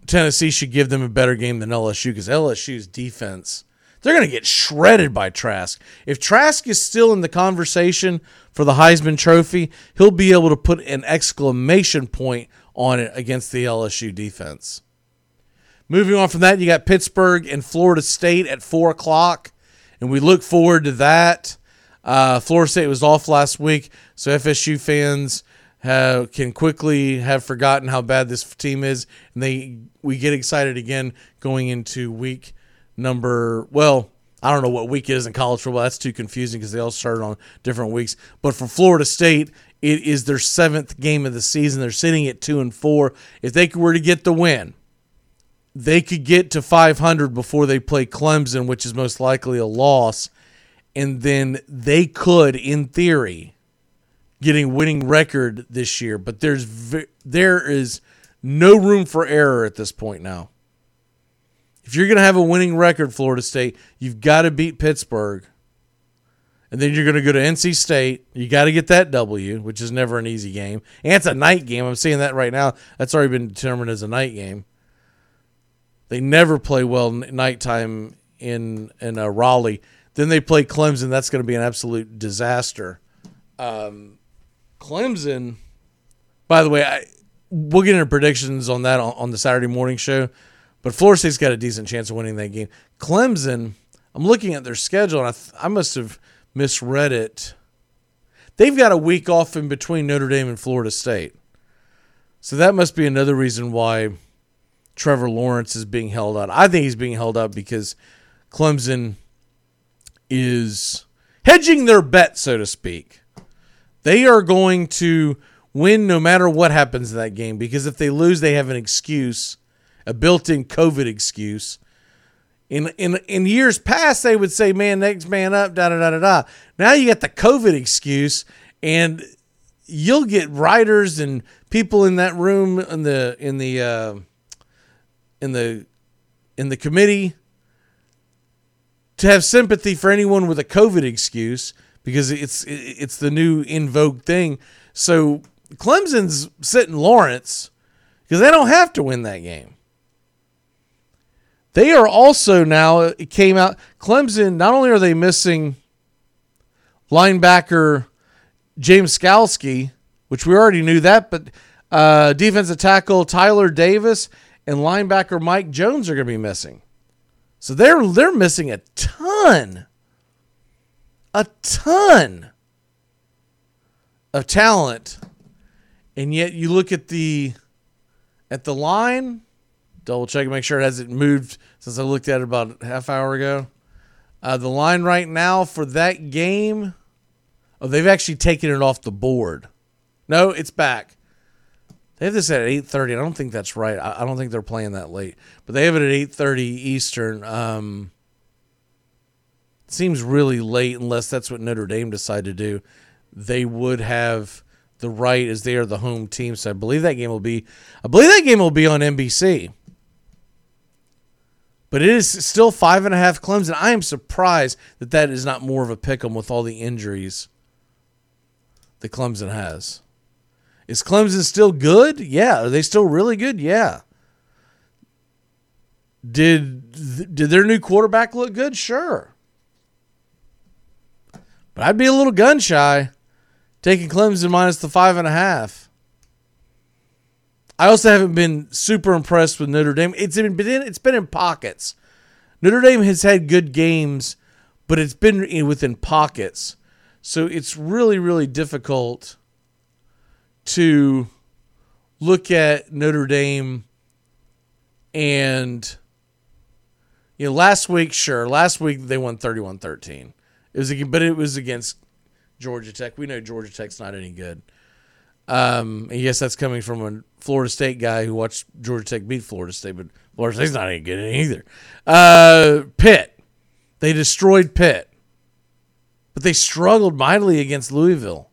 Tennessee should give them a better game than LSU because LSU's defense, they're going to get shredded by Trask. If Trask is still in the conversation for the Heisman Trophy, he'll be able to put an exclamation point on it against the LSU defense. Moving on from that, you got Pittsburgh and Florida State at 4 o'clock, and we look forward to that. Florida State was off last week, so FSU fans can quickly have forgotten how bad this team is, and we get excited again going into week number, well, I don't know what week it is in college football. That's too confusing because they all started on different weeks. But for Florida State, it is their 7th game of the season. They're sitting at 2-4. If they were to get the win, they could get to 500 before they play Clemson, which is most likely a loss. And then they could, in theory, getting winning record this year, but there is no room for error at this point now. If you're going to have a winning record, Florida State, you've got to beat Pittsburgh, and then you're going to go to NC State. You got to get that W, which is never an easy game, and it's a night game. I'm seeing that right now. That's already been determined as a night game. They never play well nighttime in Raleigh. Then they play Clemson. That's going to be an absolute disaster. Clemson, by the way, we'll get into predictions on that on the Saturday morning show, but Florida State's got a decent chance of winning that game. Clemson, I'm looking at their schedule, and I must have misread it. They've got a week off in between Notre Dame and Florida State. So that must be another reason why Trevor Lawrence is being held out. I think he's being held out because Clemson is hedging their bet, so to speak. They are going to win no matter what happens in that game because if they lose, they have an excuse, a built-in COVID excuse. In years past, they would say, man, next man up, da-da-da-da-da. Now you got the COVID excuse, and you'll get writers and people in that room in the committee to have sympathy for anyone with a COVID excuse. Because it's the new in vogue thing. So Clemson's sitting Lawrence because they don't have to win that game. They are also now, it came out, Clemson, not only are they missing linebacker James Skalski, which we already knew that, but defensive tackle Tyler Davis and linebacker Mike Jones are going to be missing. So they're missing a ton. A ton of talent, and yet you look at the line, double check and make sure it hasn't moved since I looked at it about a half hour ago. The line right now for that game, they've actually taken it off the board. No, it's back. They have this at 8:30. I don't think that's right. I don't think they're playing that late, but they have it at 8:30 Eastern. Seems really late unless that's what Notre Dame decided to do. They would have the right as they are the home team. So I believe that game will be on NBC. But it is still 5.5 Clemson. I am surprised that that is not more of a pick'em with all the injuries that Clemson has. Is Clemson still good? Yeah. Are they still really good? Yeah. Did their new quarterback look good? Sure. But I'd be a little gun shy taking Clemson minus the 5.5. I also haven't been super impressed with Notre Dame. It's been in pockets. Notre Dame has had good games, but it's been within pockets. So it's really, really difficult to look at Notre Dame and, you know, last week they won 31-13. It was against Georgia Tech. We know Georgia Tech's not any good. And yes, that's coming from a Florida State guy who watched Georgia Tech beat Florida State, but Florida State's not any good either. Pitt. They destroyed Pitt. But they struggled mightily against Louisville.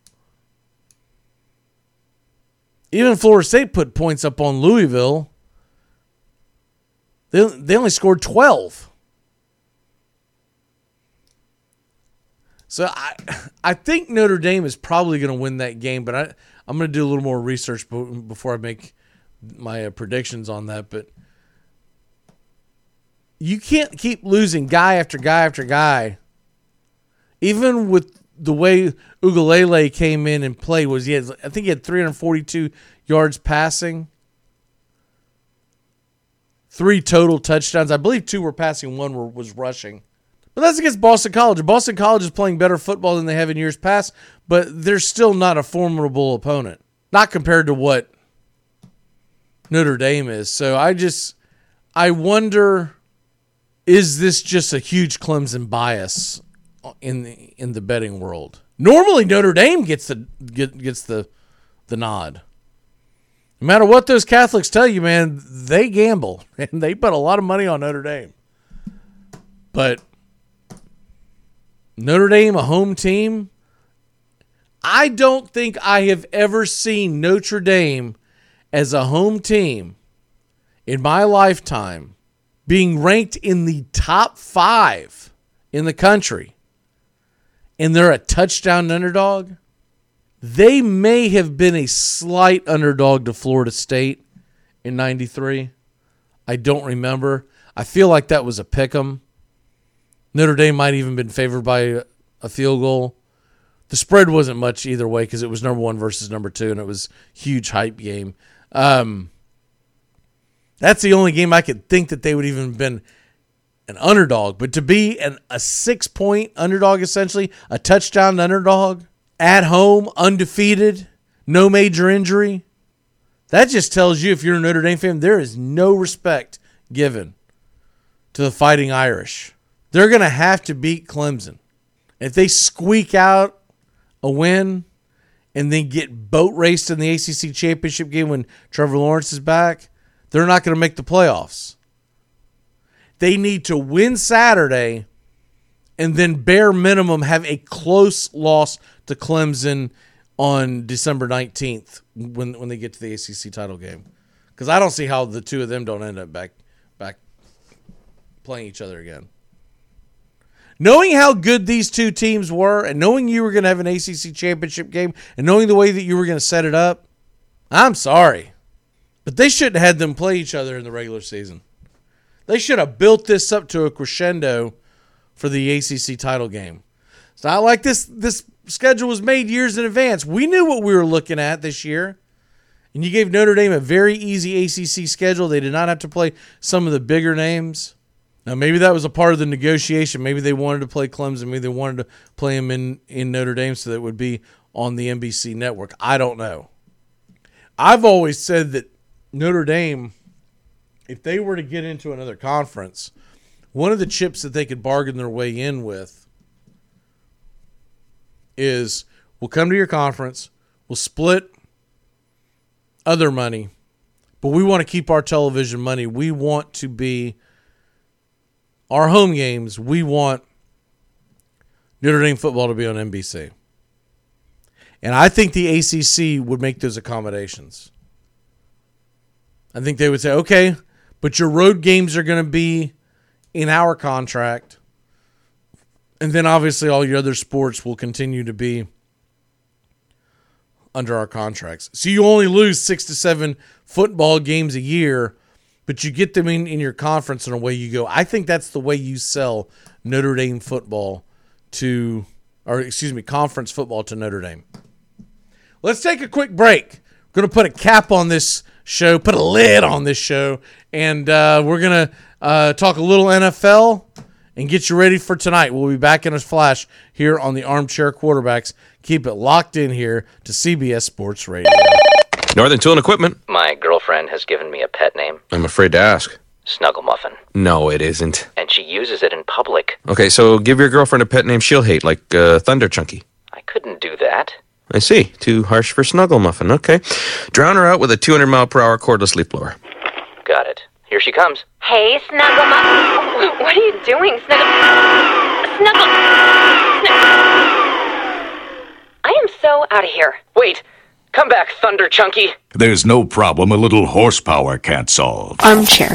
Even Florida State put points up on Louisville. They only scored 12. So I think Notre Dame is probably going to win that game, but I'm going to do a little more research before I make my predictions on that. But you can't keep losing guy after guy after guy. Even with the way Ugalele came in and played, he had 342 yards passing, 3 total touchdowns. I believe 2 were passing, 1 was rushing. But that's against Boston College. Boston College is playing better football than they have in years past, but they're still not a formidable opponent, not compared to what Notre Dame is. So I wonder, is this just a huge Clemson bias in the betting world? Normally Notre Dame gets the nod. No matter what those Catholics tell you, man, they gamble and they put a lot of money on Notre Dame. But Notre Dame, a home team. I don't think I have ever seen Notre Dame as a home team in my lifetime being ranked in the top 5 in the country, and they're a touchdown underdog. They may have been a slight underdog to Florida State in 93. I don't remember. I feel like that was a pick'em. Notre Dame might even been favored by a field goal. The spread wasn't much either way because it was number 1 versus number 2, and it was a huge hype game. That's the only game I could think that they would even have been an underdog. But to be a 6-point underdog, essentially, a touchdown underdog, at home, undefeated, no major injury, that just tells you, if you're a Notre Dame fan, there is no respect given to the Fighting Irish. They're going to have to beat Clemson. If they squeak out a win and then get boat raced in the ACC championship game when Trevor Lawrence is back, they're not going to make the playoffs. They need to win Saturday and then bare minimum have a close loss to Clemson on December 19th when they get to the ACC title game. Because I don't see how the two of them don't end up back playing each other again. Knowing how good these two teams were and knowing you were going to have an ACC championship game and knowing the way that you were going to set it up, I'm sorry, but they shouldn't have had them play each other in the regular season. They should have built this up to a crescendo for the ACC title game. It's not like this schedule was made years in advance. We knew what we were looking at this year, and you gave Notre Dame a very easy ACC schedule. They did not have to play some of the bigger names. Now, maybe that was a part of the negotiation. Maybe they wanted to play Clemson. Maybe they wanted to play him in Notre Dame so that it would be on the NBC network. I don't know. I've always said that Notre Dame, if they were to get into another conference, one of the chips that they could bargain their way in with is, we'll come to your conference, we'll split other money, but we want to keep our television money. We want to be... our home games, we want Notre Dame football to be on NBC. And I think the ACC would make those accommodations. I think they would say, okay, but your road games are going to be in our contract. And then obviously all your other sports will continue to be under our contracts. So you only lose 6 to 7 football games a year, but you get them in your conference, and away you go. I think that's the way you sell Notre Dame football to, or excuse me, conference football to Notre Dame. Let's take a quick break. We're going to put a cap on this show, put a lid on this show, and we're going to talk a little NFL and get you ready for tonight. We'll be back in a flash here on the Armchair Quarterbacks. Keep it locked in here to CBS Sports Radio. Northern Tool & Equipment. My girlfriend has given me a pet name. I'm afraid to ask. Snuggle Muffin. No, it isn't. And she uses it in public. Okay, so give your girlfriend a pet name she'll hate, like Thunder Chunky. I couldn't do that. I see. Too harsh for Snuggle Muffin. Okay. Drown her out with a 200-mile-per-hour cordless leaf blower. Got it. Here she comes. Hey, Snuggle Muffin. What are you doing, Snuggle? I am so out of here. Wait. Come back, Thunder Chunky. There's no problem a little horsepower can't solve. Armchair.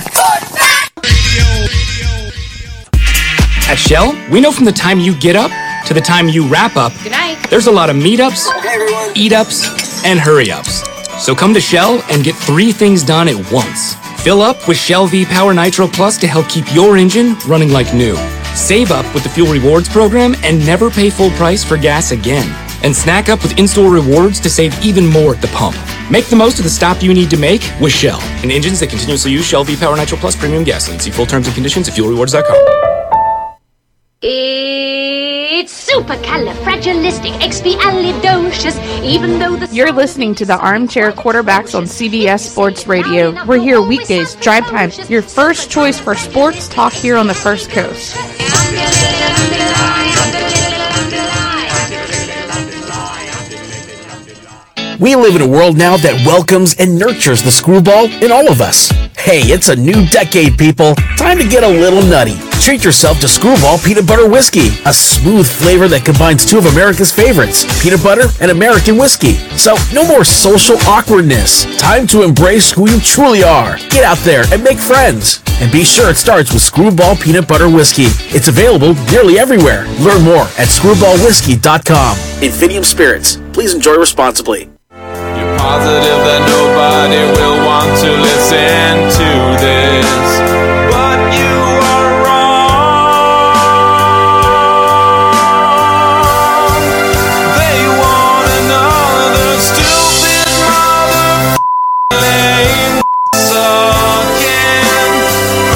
At Shell, we know from the time you get up to the time you wrap up, good night, there's a lot of meetups, eat-ups, and hurry-ups. So come to Shell and get 3 things done at once. Fill up with Shell V-Power Nitro Plus to help keep your engine running like new. Save up with the Fuel Rewards program and never pay full price for gas again. And snack up with in-store rewards to save even more at the pump. Make the most of the stop you need to make with Shell. And engines that continuously use Shell V-Power Nitro Plus Premium Gasoline. See full terms and conditions at fuelrewards.com. It's supercalifragilisticexpialidocious, even though the... You're listening to the Armchair Quarterbacks on CBS Sports Radio. We're here weekdays, drive time, your first choice for sports talk here on the First Coast. We live in a world now that welcomes and nurtures the screwball in all of us. Hey, it's a new decade, people. Time to get a little nutty. Treat yourself to Screwball Peanut Butter Whiskey, a smooth flavor that combines 2 of America's favorites, peanut butter and American whiskey. So, no more social awkwardness. Time to embrace who you truly are. Get out there and make friends. And be sure it starts with Screwball Peanut Butter Whiskey. It's available nearly everywhere. Learn more at screwballwhiskey.com. Infinium Spirits. Please enjoy responsibly. You're positive that nobody will want to listen to this, but you are wrong. They want another stupid motherfucking sucking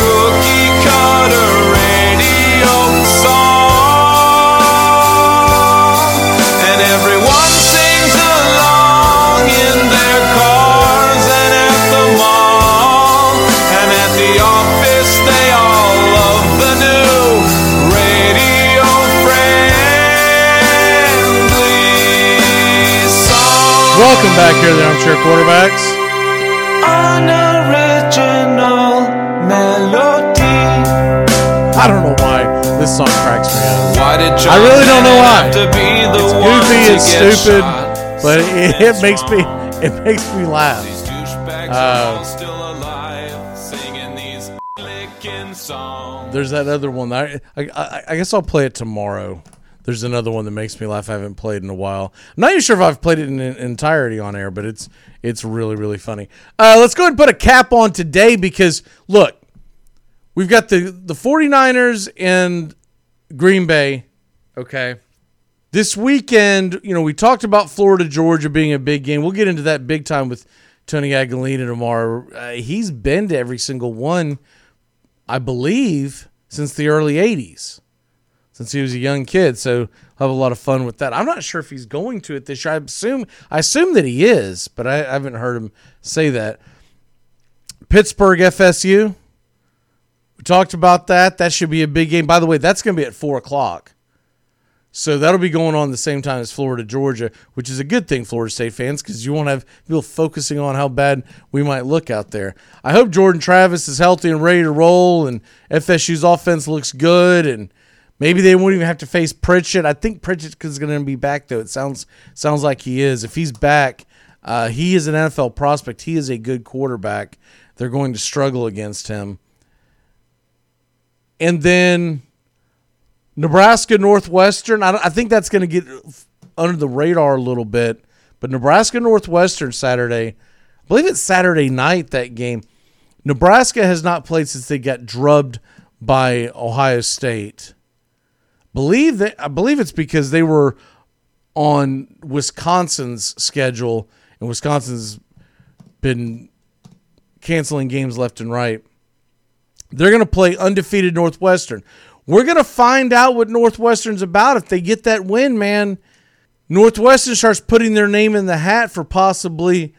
cookie cutter radio song, and everyone sings along in their cars and at the mall and at the office. They all love the new radio friendly song. Welcome back here to the Armchair Quarterbacks. Unoriginal melody. I don't know why this song cracks me up. Why did I really don't know why. It's goofy, it's stupid. Shot. But it makes me laugh. These douchebags are all still alive, singing these licking songs. There's that other one. I guess I'll play it tomorrow. There's another one that makes me laugh. I haven't played in a while. I'm not even sure if I've played it in entirety on air, but it's really, really funny. Let's go ahead and put a cap on today because, look, we've got the 49ers and Green Bay, okay? This weekend, you know, we talked about Florida, Georgia being a big game. We'll get into that big time with Tony Aguilina tomorrow. He's been to every single one, I believe, since the early 80s, since he was a young kid. So I'll have a lot of fun with that. I'm not sure if he's going to it this year. I assume that he is, but I haven't heard him say that. Pittsburgh FSU, we talked about that. That should be a big game. By the way, that's going to be at 4 o'clock. So that'll be going on the same time as Florida, Georgia, which is a good thing, Florida State fans, because you won't have people focusing on how bad we might look out there. I hope Jordan Travis is healthy and ready to roll, and FSU's offense looks good, and maybe they won't even have to face Pritchett. I think Pritchett is going to be back, though. It sounds like he is. If he's back, he is an NFL prospect. He is a good quarterback. They're going to struggle against him. and then Nebraska Northwestern. I think that's going to get under the radar a little bit, but Nebraska Northwestern Saturday, I believe it's Saturday night, that game. Nebraska has not played since they got drubbed by Ohio State. I believe it's because they were on Wisconsin's schedule, and Wisconsin's been canceling games left and right. They're going to play undefeated Northwestern. We're going to find out what Northwestern's about if they get that win, man. Northwestern starts putting their name in the hat for possibly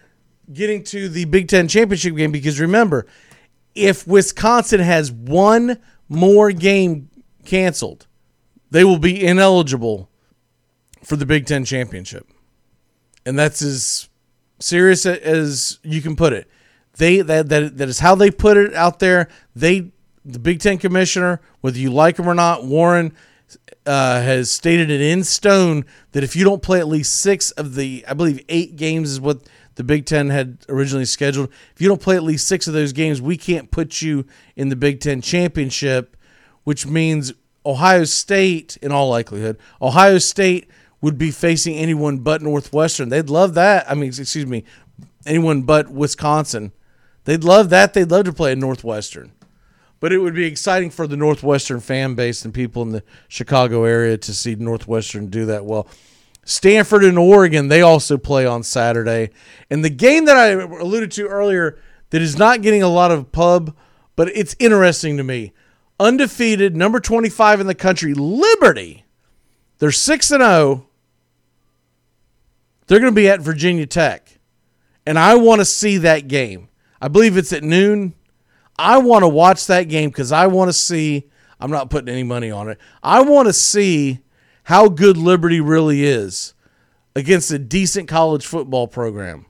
getting to the Big Ten championship game, because remember, if Wisconsin has one more game canceled, they will be ineligible for the Big Ten championship. And that's as serious as you can put it. That is how they put it out there. The Big Ten commissioner, whether you like him or not, Warren, has stated it in stone that if you don't play at least six of the, I believe 8 games is what the Big Ten had originally scheduled. If you don't play at least 6 of those games, we can't put you in the Big Ten championship, which means Ohio State, in all likelihood, Ohio State would be facing anyone but Northwestern. They'd love that. Anyone but Wisconsin. They'd love that. They'd love to play at Northwestern. But it would be exciting for the Northwestern fan base and people in the Chicago area to see Northwestern do that well. Stanford and Oregon, they also play on Saturday. And the game that I alluded to earlier that is not getting a lot of pub, but it's interesting to me. Undefeated, number 25 in the country, Liberty. They're 6-0. They're going to be at Virginia Tech. And I want to see that game. I believe it's at noon. I want to watch that game because I want to see. I'm not putting any money on it. I want to see how good Liberty really is against a decent college football program.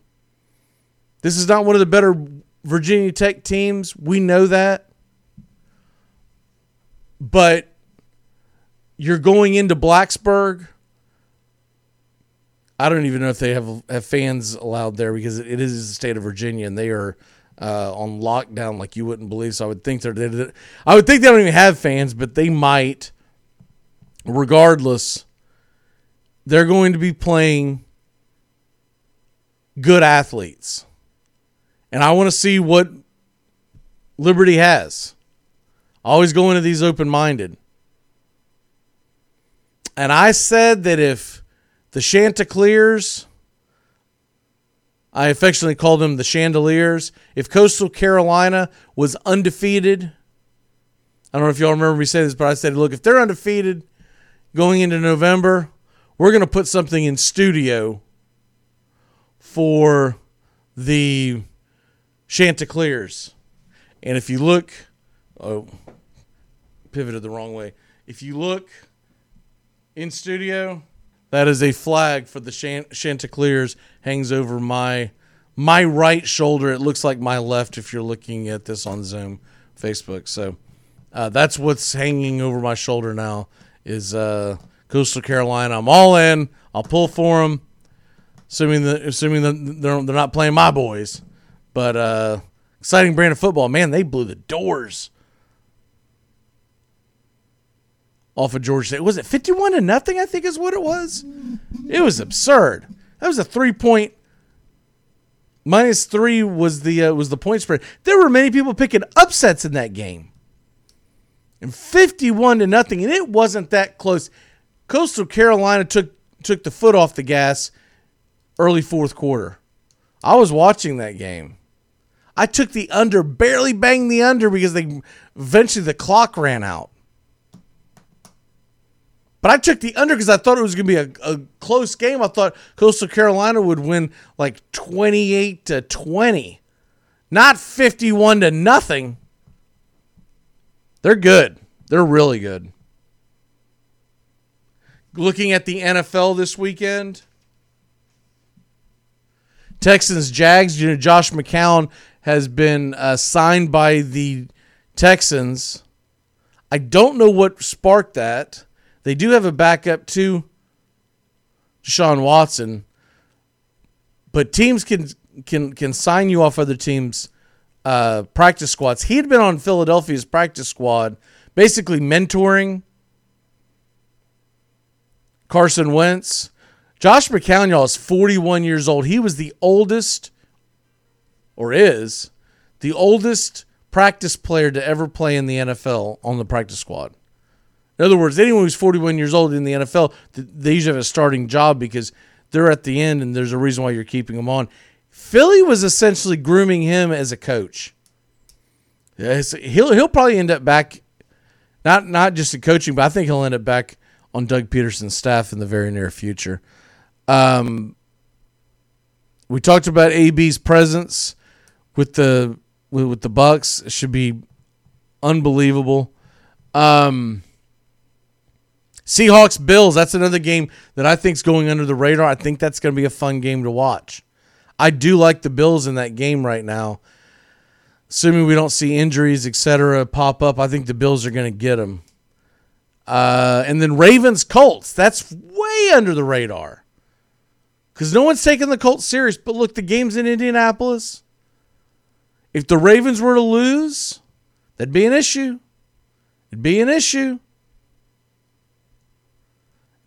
This is not one of the better Virginia Tech teams. We know that. But you're going into Blacksburg. I don't even know if they have fans allowed there because it is the state of Virginia and they are on lockdown like you wouldn't believe. So I would think they don't even have fans, but they might. Regardless, they're going to be playing good athletes. And I want to see what Liberty has. I always go into these open-minded. And I said that if the Chanticleers, I affectionately call them the Chandeliers, if Coastal Carolina was undefeated, I don't know if y'all remember me saying this, but I said, look, if they're undefeated going into November, we're going to put something in studio for the Chanticleers. And if you look, pivoted the wrong way. If you look in studio, that is a flag for the Chanticleers, hangs over my right shoulder. It looks like my left if you're looking at this on Zoom, Facebook. So that's what's hanging over my shoulder now is Coastal Carolina. I'm all in. I'll pull for them, assuming that they're not playing my boys. But exciting brand of football. Man, they blew the doors off of Georgia State. Was it 51-0, I think is what it was? It was absurd. That was a 3-point. -3 was the point spread. There were many people picking upsets in that game. And 51-0, and it wasn't that close. Coastal Carolina took the foot off the gas early fourth quarter. I was watching that game. I took the under, barely banged the under because eventually the clock ran out. But I took the under because I thought it was going to be a close game. I thought Coastal Carolina would win like 28-20, not 51-0. They're good. They're really good. Looking at the NFL this weekend, Texans, Jags. You know, Josh McCown has been signed by the Texans. I don't know what sparked that. They do have a backup to Deshaun Watson, but teams can sign you off other teams' practice squads. He had been on Philadelphia's practice squad basically mentoring Carson Wentz. Josh McCown, y'all, is 41 years old. He was the oldest, or is, the oldest practice player to ever play in the NFL on the practice squad. In other words, anyone who's 41 years old in the NFL, they usually have a starting job because they're at the end and there's a reason why you're keeping them on. Philly was essentially grooming him as a coach. He'll probably end up back, not just in coaching, but I think he'll end up back on Doug Peterson's staff in the very near future. We talked about AB's presence with the Bucks. It should be unbelievable. Seahawks Bills, that's another game that I think is going under the radar. I think that's going to be a fun game to watch. I do like the Bills in that game right now. Assuming we don't see injuries, etc., pop up, I think the Bills are going to get them. And then Ravens Colts, that's way under the radar because no one's taking the Colts serious. But look, the game's in Indianapolis. If the Ravens were to lose, that'd be an issue. It'd be an issue.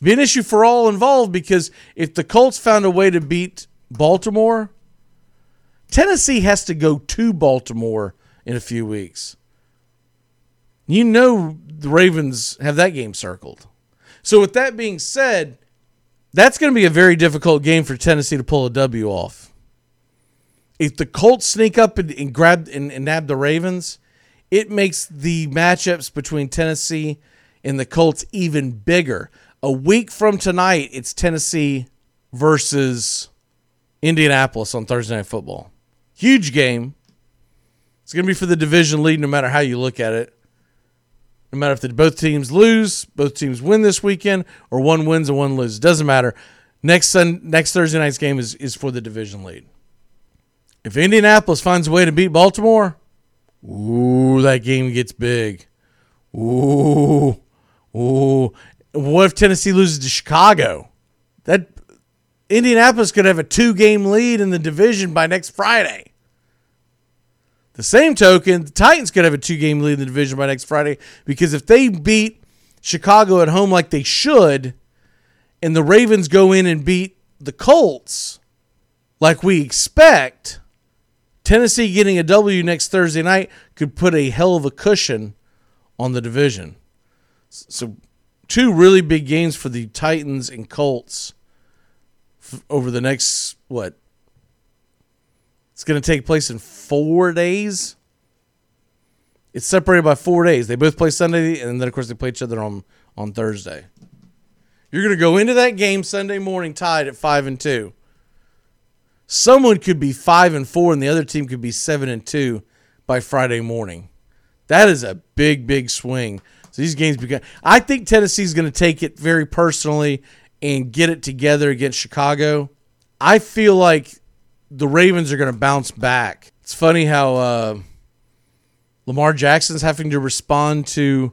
It'd be an issue for all involved because if the Colts found a way to beat Baltimore, Tennessee has to go to Baltimore in a few weeks. You know the Ravens have that game circled. So with that being said, that's going to be a very difficult game for Tennessee to pull a W off. If the Colts sneak up and grab and nab the Ravens, it makes the matchups between Tennessee and the Colts even bigger. A week from tonight, it's Tennessee versus Indianapolis on Thursday Night Football. Huge game. It's going to be for the division lead no matter how you look at it. No matter if both teams lose, both teams win this weekend, or one wins and one loses. Doesn't matter. Next Thursday night's game is for the division lead. If Indianapolis finds a way to beat Baltimore, ooh, that game gets big. Ooh. What if Tennessee loses to Chicago? That Indianapolis could have a 2-game lead in the division by next Friday. The same token, the Titans could have a 2-game lead in the division by next Friday because if they beat Chicago at home like they should and the Ravens go in and beat the Colts like we expect, Tennessee getting a W next Thursday night could put a hell of a cushion on the division. So two really big games for the Titans and Colts over the next, it's going to take place in 4 days. It's separated by 4 days. They both play Sunday, and then, of course, they play each other on Thursday. You're going to go into that game Sunday morning tied at 5-2. Someone could be 5-4, and the other team could be 7-2 by Friday morning. That is a big, big swing. So these games become. I think Tennessee's going to take it very personally and get it together against Chicago. I feel like the Ravens are going to bounce back. It's funny how Lamar Jackson's having to respond to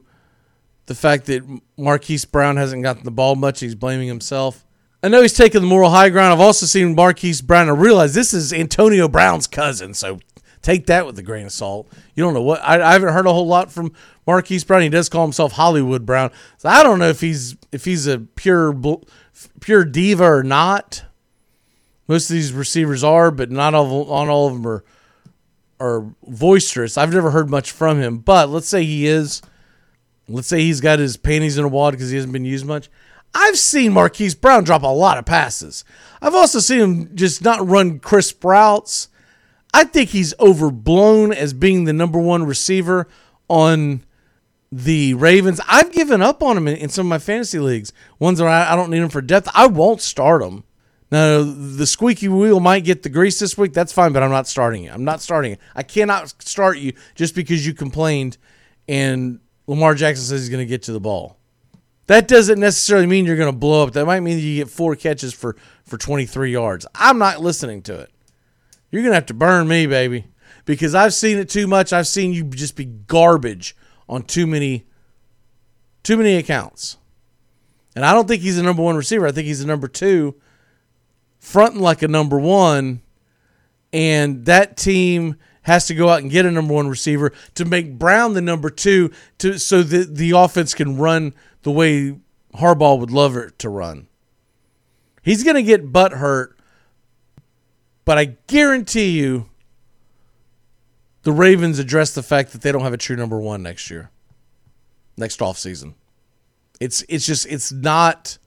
the fact that Marquise Brown hasn't gotten the ball much. He's blaming himself. I know he's taking the moral high ground. I've also seen Marquise Brown. I realize this is Antonio Brown's cousin, so take that with a grain of salt. You don't know what. I haven't heard a whole lot from Marquise Brown. He does call himself Hollywood Brown. So I don't know if he's a pure diva or not. Most of these receivers are, but not all of them are boisterous. I've never heard much from him, but let's say he is. Let's say he's got his panties in a wad because he hasn't been used much. I've seen Marquise Brown drop a lot of passes. I've also seen him just not run crisp routes. I think he's overblown as being the number one receiver on the Ravens. I've given up on him in some of my fantasy leagues. Ones where I don't need him for depth. I won't start him. Now, the squeaky wheel might get the grease this week. That's fine, but I'm not starting you. I cannot start you just because you complained and Lamar Jackson says he's going to get to the ball. That doesn't necessarily mean you're going to blow up. That might mean you get 4 catches for 23 yards. I'm not listening to it. You're going to have to burn me, baby, because I've seen it too much. I've seen you just be garbage on too many accounts. And I don't think he's the number one receiver. I think he's the number two, fronting like a number one, and that team has to go out and get a number one receiver to make Brown the number two, so that the offense can run the way Harbaugh would love it to run. He's going to get butt hurt, but I guarantee you the Ravens address the fact that they don't have a true number one next year, next offseason. It's not.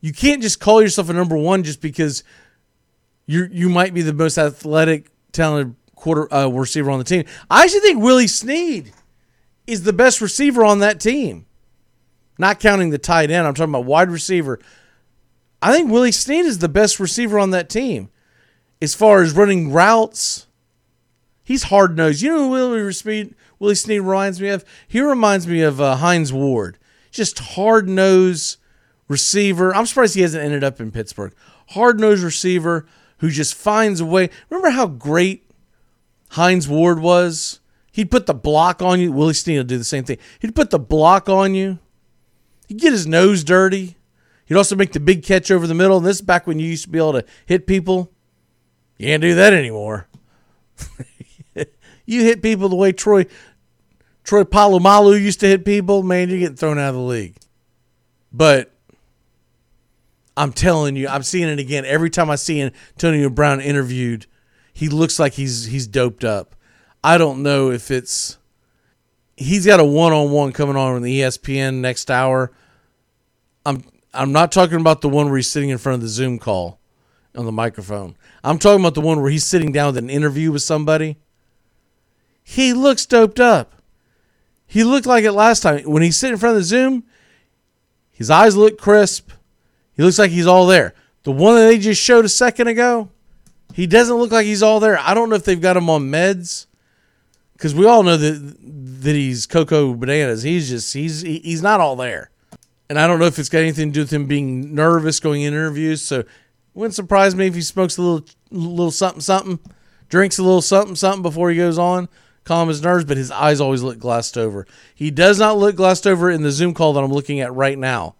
You can't just call yourself a number one just because you might be the most athletic, talented receiver on the team. I actually think Willie Snead is the best receiver on that team, not counting the tight end. I'm talking about wide receiver. I think Willie Snead is the best receiver on that team as far as running routes. He's hard-nosed. You know who Willie Snead reminds me of? He reminds me of Hines Ward. Just hard-nosed receiver. I'm surprised he hasn't ended up in Pittsburgh. Hard-nosed receiver who just finds a way. Remember how great Hines Ward was? He'd put the block on you. Willie Snead will do the same thing. He'd put the block on you. He'd get his nose dirty. He'd also make the big catch over the middle. And this is back when you used to be able to hit people. You can't do that anymore. You hit people the way Troy Polamalu used to hit people, man, you're getting thrown out of the league. But I'm telling you, I'm seeing it again. Every time I see Antonio Brown interviewed, he looks like he's doped up. I don't know if it's – he's got a one-on-one coming on the ESPN next hour. I'm not talking about the one where he's sitting in front of the Zoom call on the microphone. I'm talking about the one where he's sitting down with an interview with somebody. He looks doped up. He looked like it last time. When he's sitting in front of the Zoom, his eyes look crisp. He looks like he's all there. The one that they just showed a second ago, he doesn't look like he's all there. I don't know if they've got him on meds, because we all know that he's Cocoa Bananas. He's not all there. And I don't know if it's got anything to do with him being nervous going in interviews. So it wouldn't surprise me if he smokes a little something, drinks a little something before he goes on. Calm his nerves, but his eyes always look glassed over. He does not look glassed over in the Zoom call that I'm looking at right now,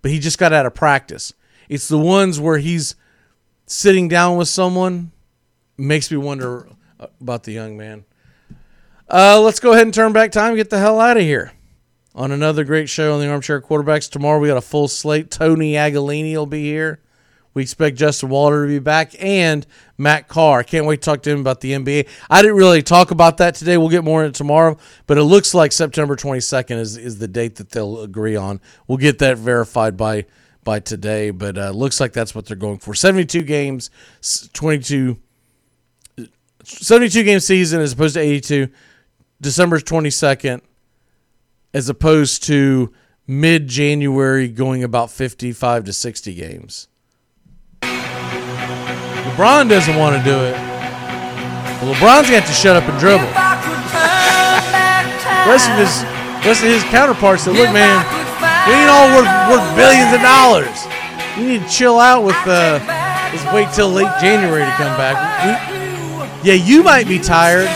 but he just got out of practice. It's the ones where he's sitting down with someone. Makes me wonder about the young man. Let's go ahead and turn back time and get the hell out of here on another great show on the Armchair Quarterbacks. Tomorrow we got a full slate. Tony Agalini will be here. We expect Justin Walter to be back and Matt Carr. Can't wait to talk to him about the NBA. I didn't really talk about that today. We'll get more into it tomorrow, but it looks like September 22nd is the date that they'll agree on. We'll get that verified by today, but looks like that's what they're going for. 72 games, 72 game season as opposed to 82. December 22nd as opposed to mid-January going about 55 to 60 games. LeBron doesn't want to do it. Well, LeBron's got to shut up and dribble. The rest of his counterparts that look, man, we ain't all worth billions of dollars. You need to chill out with just wait till late January to come back. You might be tired.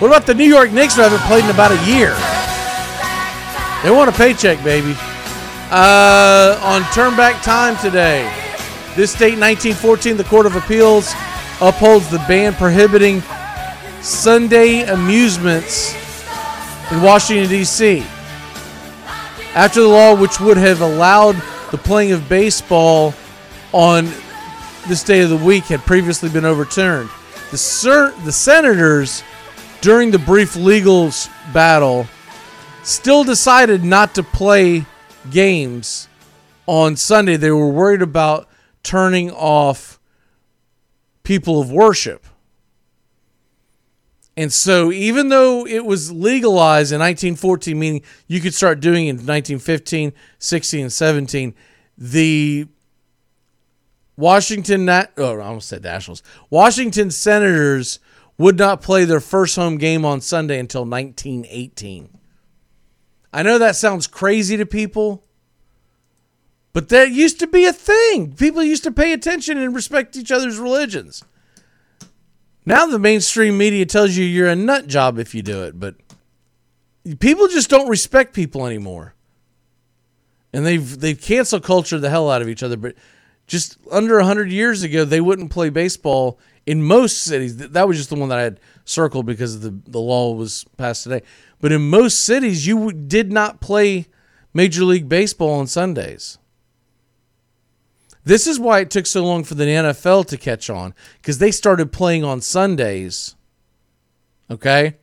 What about the New York Knicks who haven't played in about a year? They want a paycheck, baby. On Turn Back Time today, this state, 1914, the Court of Appeals upholds the ban prohibiting Sunday amusements in Washington, D.C. After the law, which would have allowed the playing of baseball on this day of the week, had previously been overturned. The senators, during the brief legal battle, still decided not to play games on Sunday. They were worried about turning off people of worship. And so even though it was legalized in 1914, meaning you could start doing it in 1915, 16, and 17, the Washington senators would not play their first home game on Sunday until 1918. I know that sounds crazy to people, but that used to be a thing. People used to pay attention and respect each other's religions. Now the mainstream media tells you you're a nut job if you do it, but people just don't respect people anymore. And they've cancel culture the hell out of each other, but just under 100 years ago, they wouldn't play baseball in most cities, that was just the one that I had circled because the law was passed today. But in most cities, you did not play Major League Baseball on Sundays. This is why it took so long for the NFL to catch on, because they started playing on Sundays, okay?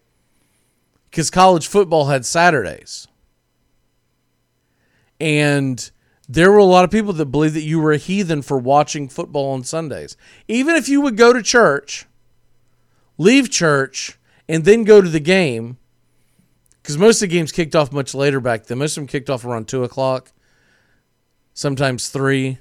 Because college football had Saturdays. And there were a lot of people that believed that you were a heathen for watching football on Sundays. Even if you would go to church, leave church, and then go to the game, because most of the games kicked off much later back then. Most of them kicked off around 2 o'clock, sometimes 3.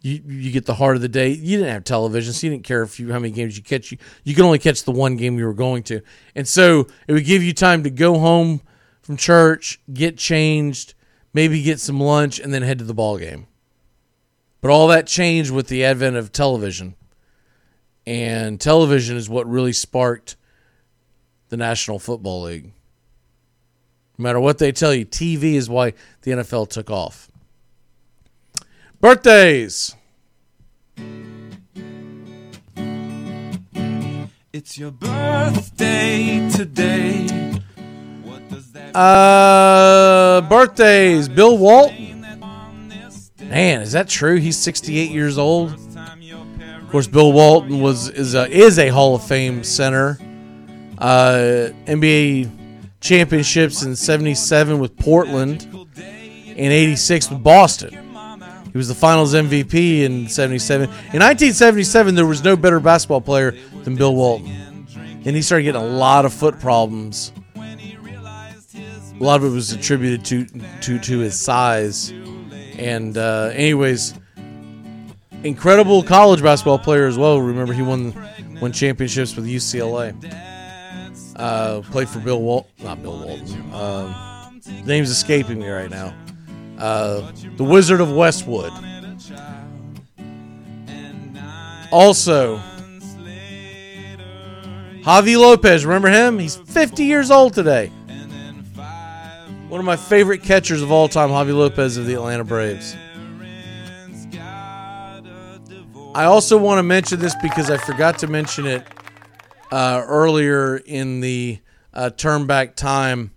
You get the heart of the day. You didn't have television, so you didn't care how many games you catch. You could only catch the one game you were going to. And so it would give you time to go home from church, get changed, maybe get some lunch, and then head to the ball game. But all that changed with the advent of television. And television is what really sparked the National Football League. No matter what they tell you, TV is why the NFL took off. Birthdays. It's your birthday today. What does that birthdays. Bill Walton. Man, is that true? He's 68 years old. Of course, Bill Walton is a Hall of Fame center. NBA championships in 77 with Portland and 86 with Boston. He was the finals MVP in 77. In 1977, there was no better basketball player than Bill Walton. And he started getting a lot of foot problems. A lot of it was attributed to his size. And anyways, incredible college basketball player as well. Remember, he won championships with UCLA. Played for Bill Walton. Not Bill Walton. Name's escaping me right now. The Wizard of Westwood. Also, Javi Lopez, remember him? He's 50 years old today. One of my favorite catchers of all time, Javi Lopez of the Atlanta Braves. I also want to mention this because I forgot to mention it earlier in the turn back time.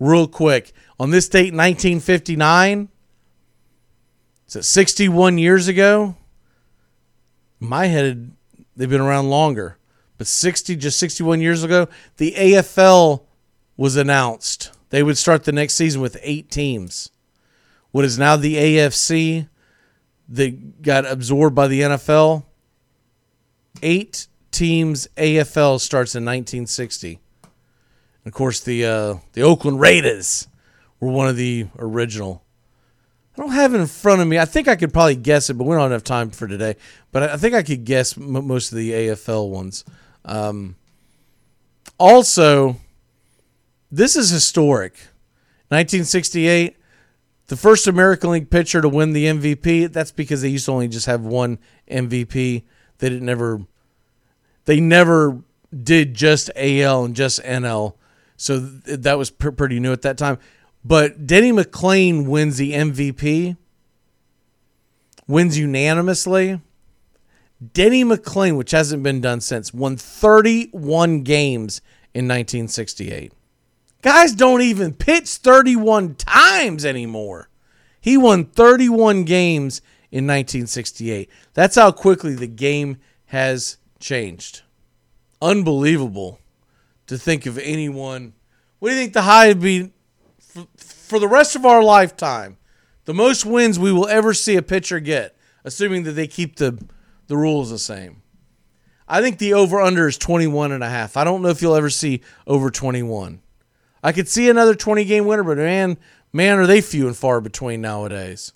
Real quick, on this date, 1959, so 61 years ago, in my head, they've been around longer, but 61 years ago, the AFL was announced. They would start the next season with 8 teams. What is now the AFC that got absorbed by the NFL, 8 teams AFL starts in 1960. Of course, the Oakland Raiders were one of the original. I don't have it in front of me. I think I could probably guess it, but we don't have time for today. But I think I could guess most of the AFL ones. Also, this is historic. 1968, the first American League pitcher to win the MVP. That's because they used to only just have one MVP. They never did just AL and just NL. So that was pretty new at that time. But Denny McClain wins the MVP, wins unanimously. Denny McClain, which hasn't been done since, won 31 games in 1968. Guys don't even pitch 31 times anymore. He won 31 games in 1968. That's how quickly the game has changed. Unbelievable. To think of anyone, what do you think the high would be for the rest of our lifetime? The most wins we will ever see a pitcher get, assuming that they keep the rules the same. I think the over-under is 21.5. I don't know if you'll ever see over 21. I could see another 20-game winner, but man, are they few and far between nowadays.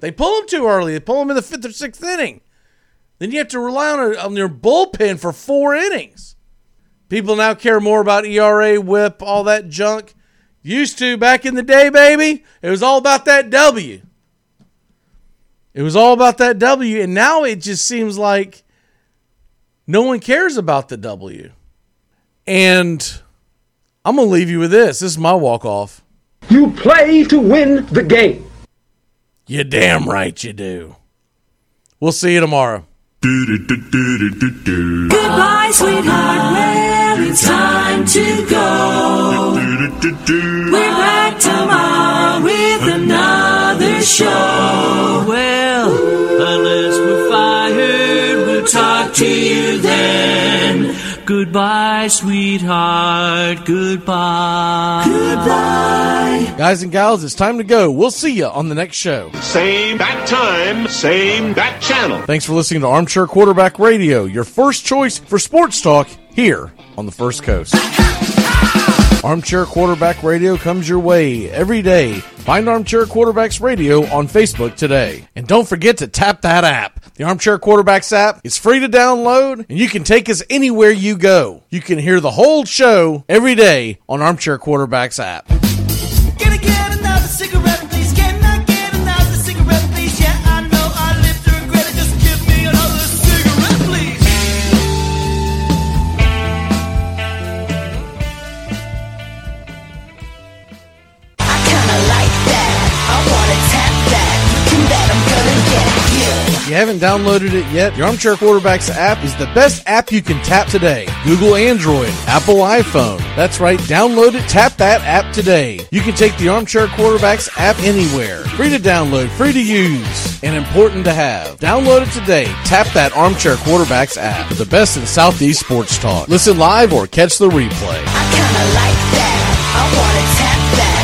They pull them too early. They pull them in the 5th or 6th inning. Then you have to rely on your bullpen for 4 innings. People now care more about ERA, whip, all that junk. Used to back in the day, baby. It was all about that W. It was all about that W, and now it just seems like no one cares about the W. And I'm going to leave you with this. This is my walk-off. You play to win the game. You're damn right you do. We'll see you tomorrow. Goodbye, sweetheart. Well, it's time to go. We're back tomorrow with another show. Well, unless we're fired, we'll talk to you then. Goodbye, sweetheart. Goodbye. Goodbye. Guys and gals, it's time to go. We'll see you on the next show. Same bat time, same bat channel. Thanks for listening to Armchair Quarterback Radio, your first choice for sports talk here on the First Coast. Armchair Quarterback Radio comes your way every day. Find Armchair Quarterbacks Radio on Facebook today. And don't forget to tap that app. The Armchair Quarterbacks app is free to download, and you can take us anywhere you go. You can hear the whole show every day on Armchair Quarterbacks app. Gonna get another cigarette, please. Can I get another cigarette, please? Yeah, I know I live to regret it. Just give me another cigarette, please. I kinda like that. I wanna tap that. You can bet I'm if you haven't downloaded it yet, your Armchair Quarterbacks app is the best app you can tap today. Google Android, Apple iPhone. That's right, download it, tap that app today. You can take the Armchair Quarterbacks app anywhere. Free to download, free to use, and important to have. Download it today. Tap that Armchair Quarterbacks app. The best in Southeast sports talk. Listen live or catch the replay. I kinda like that. I wanna tap that.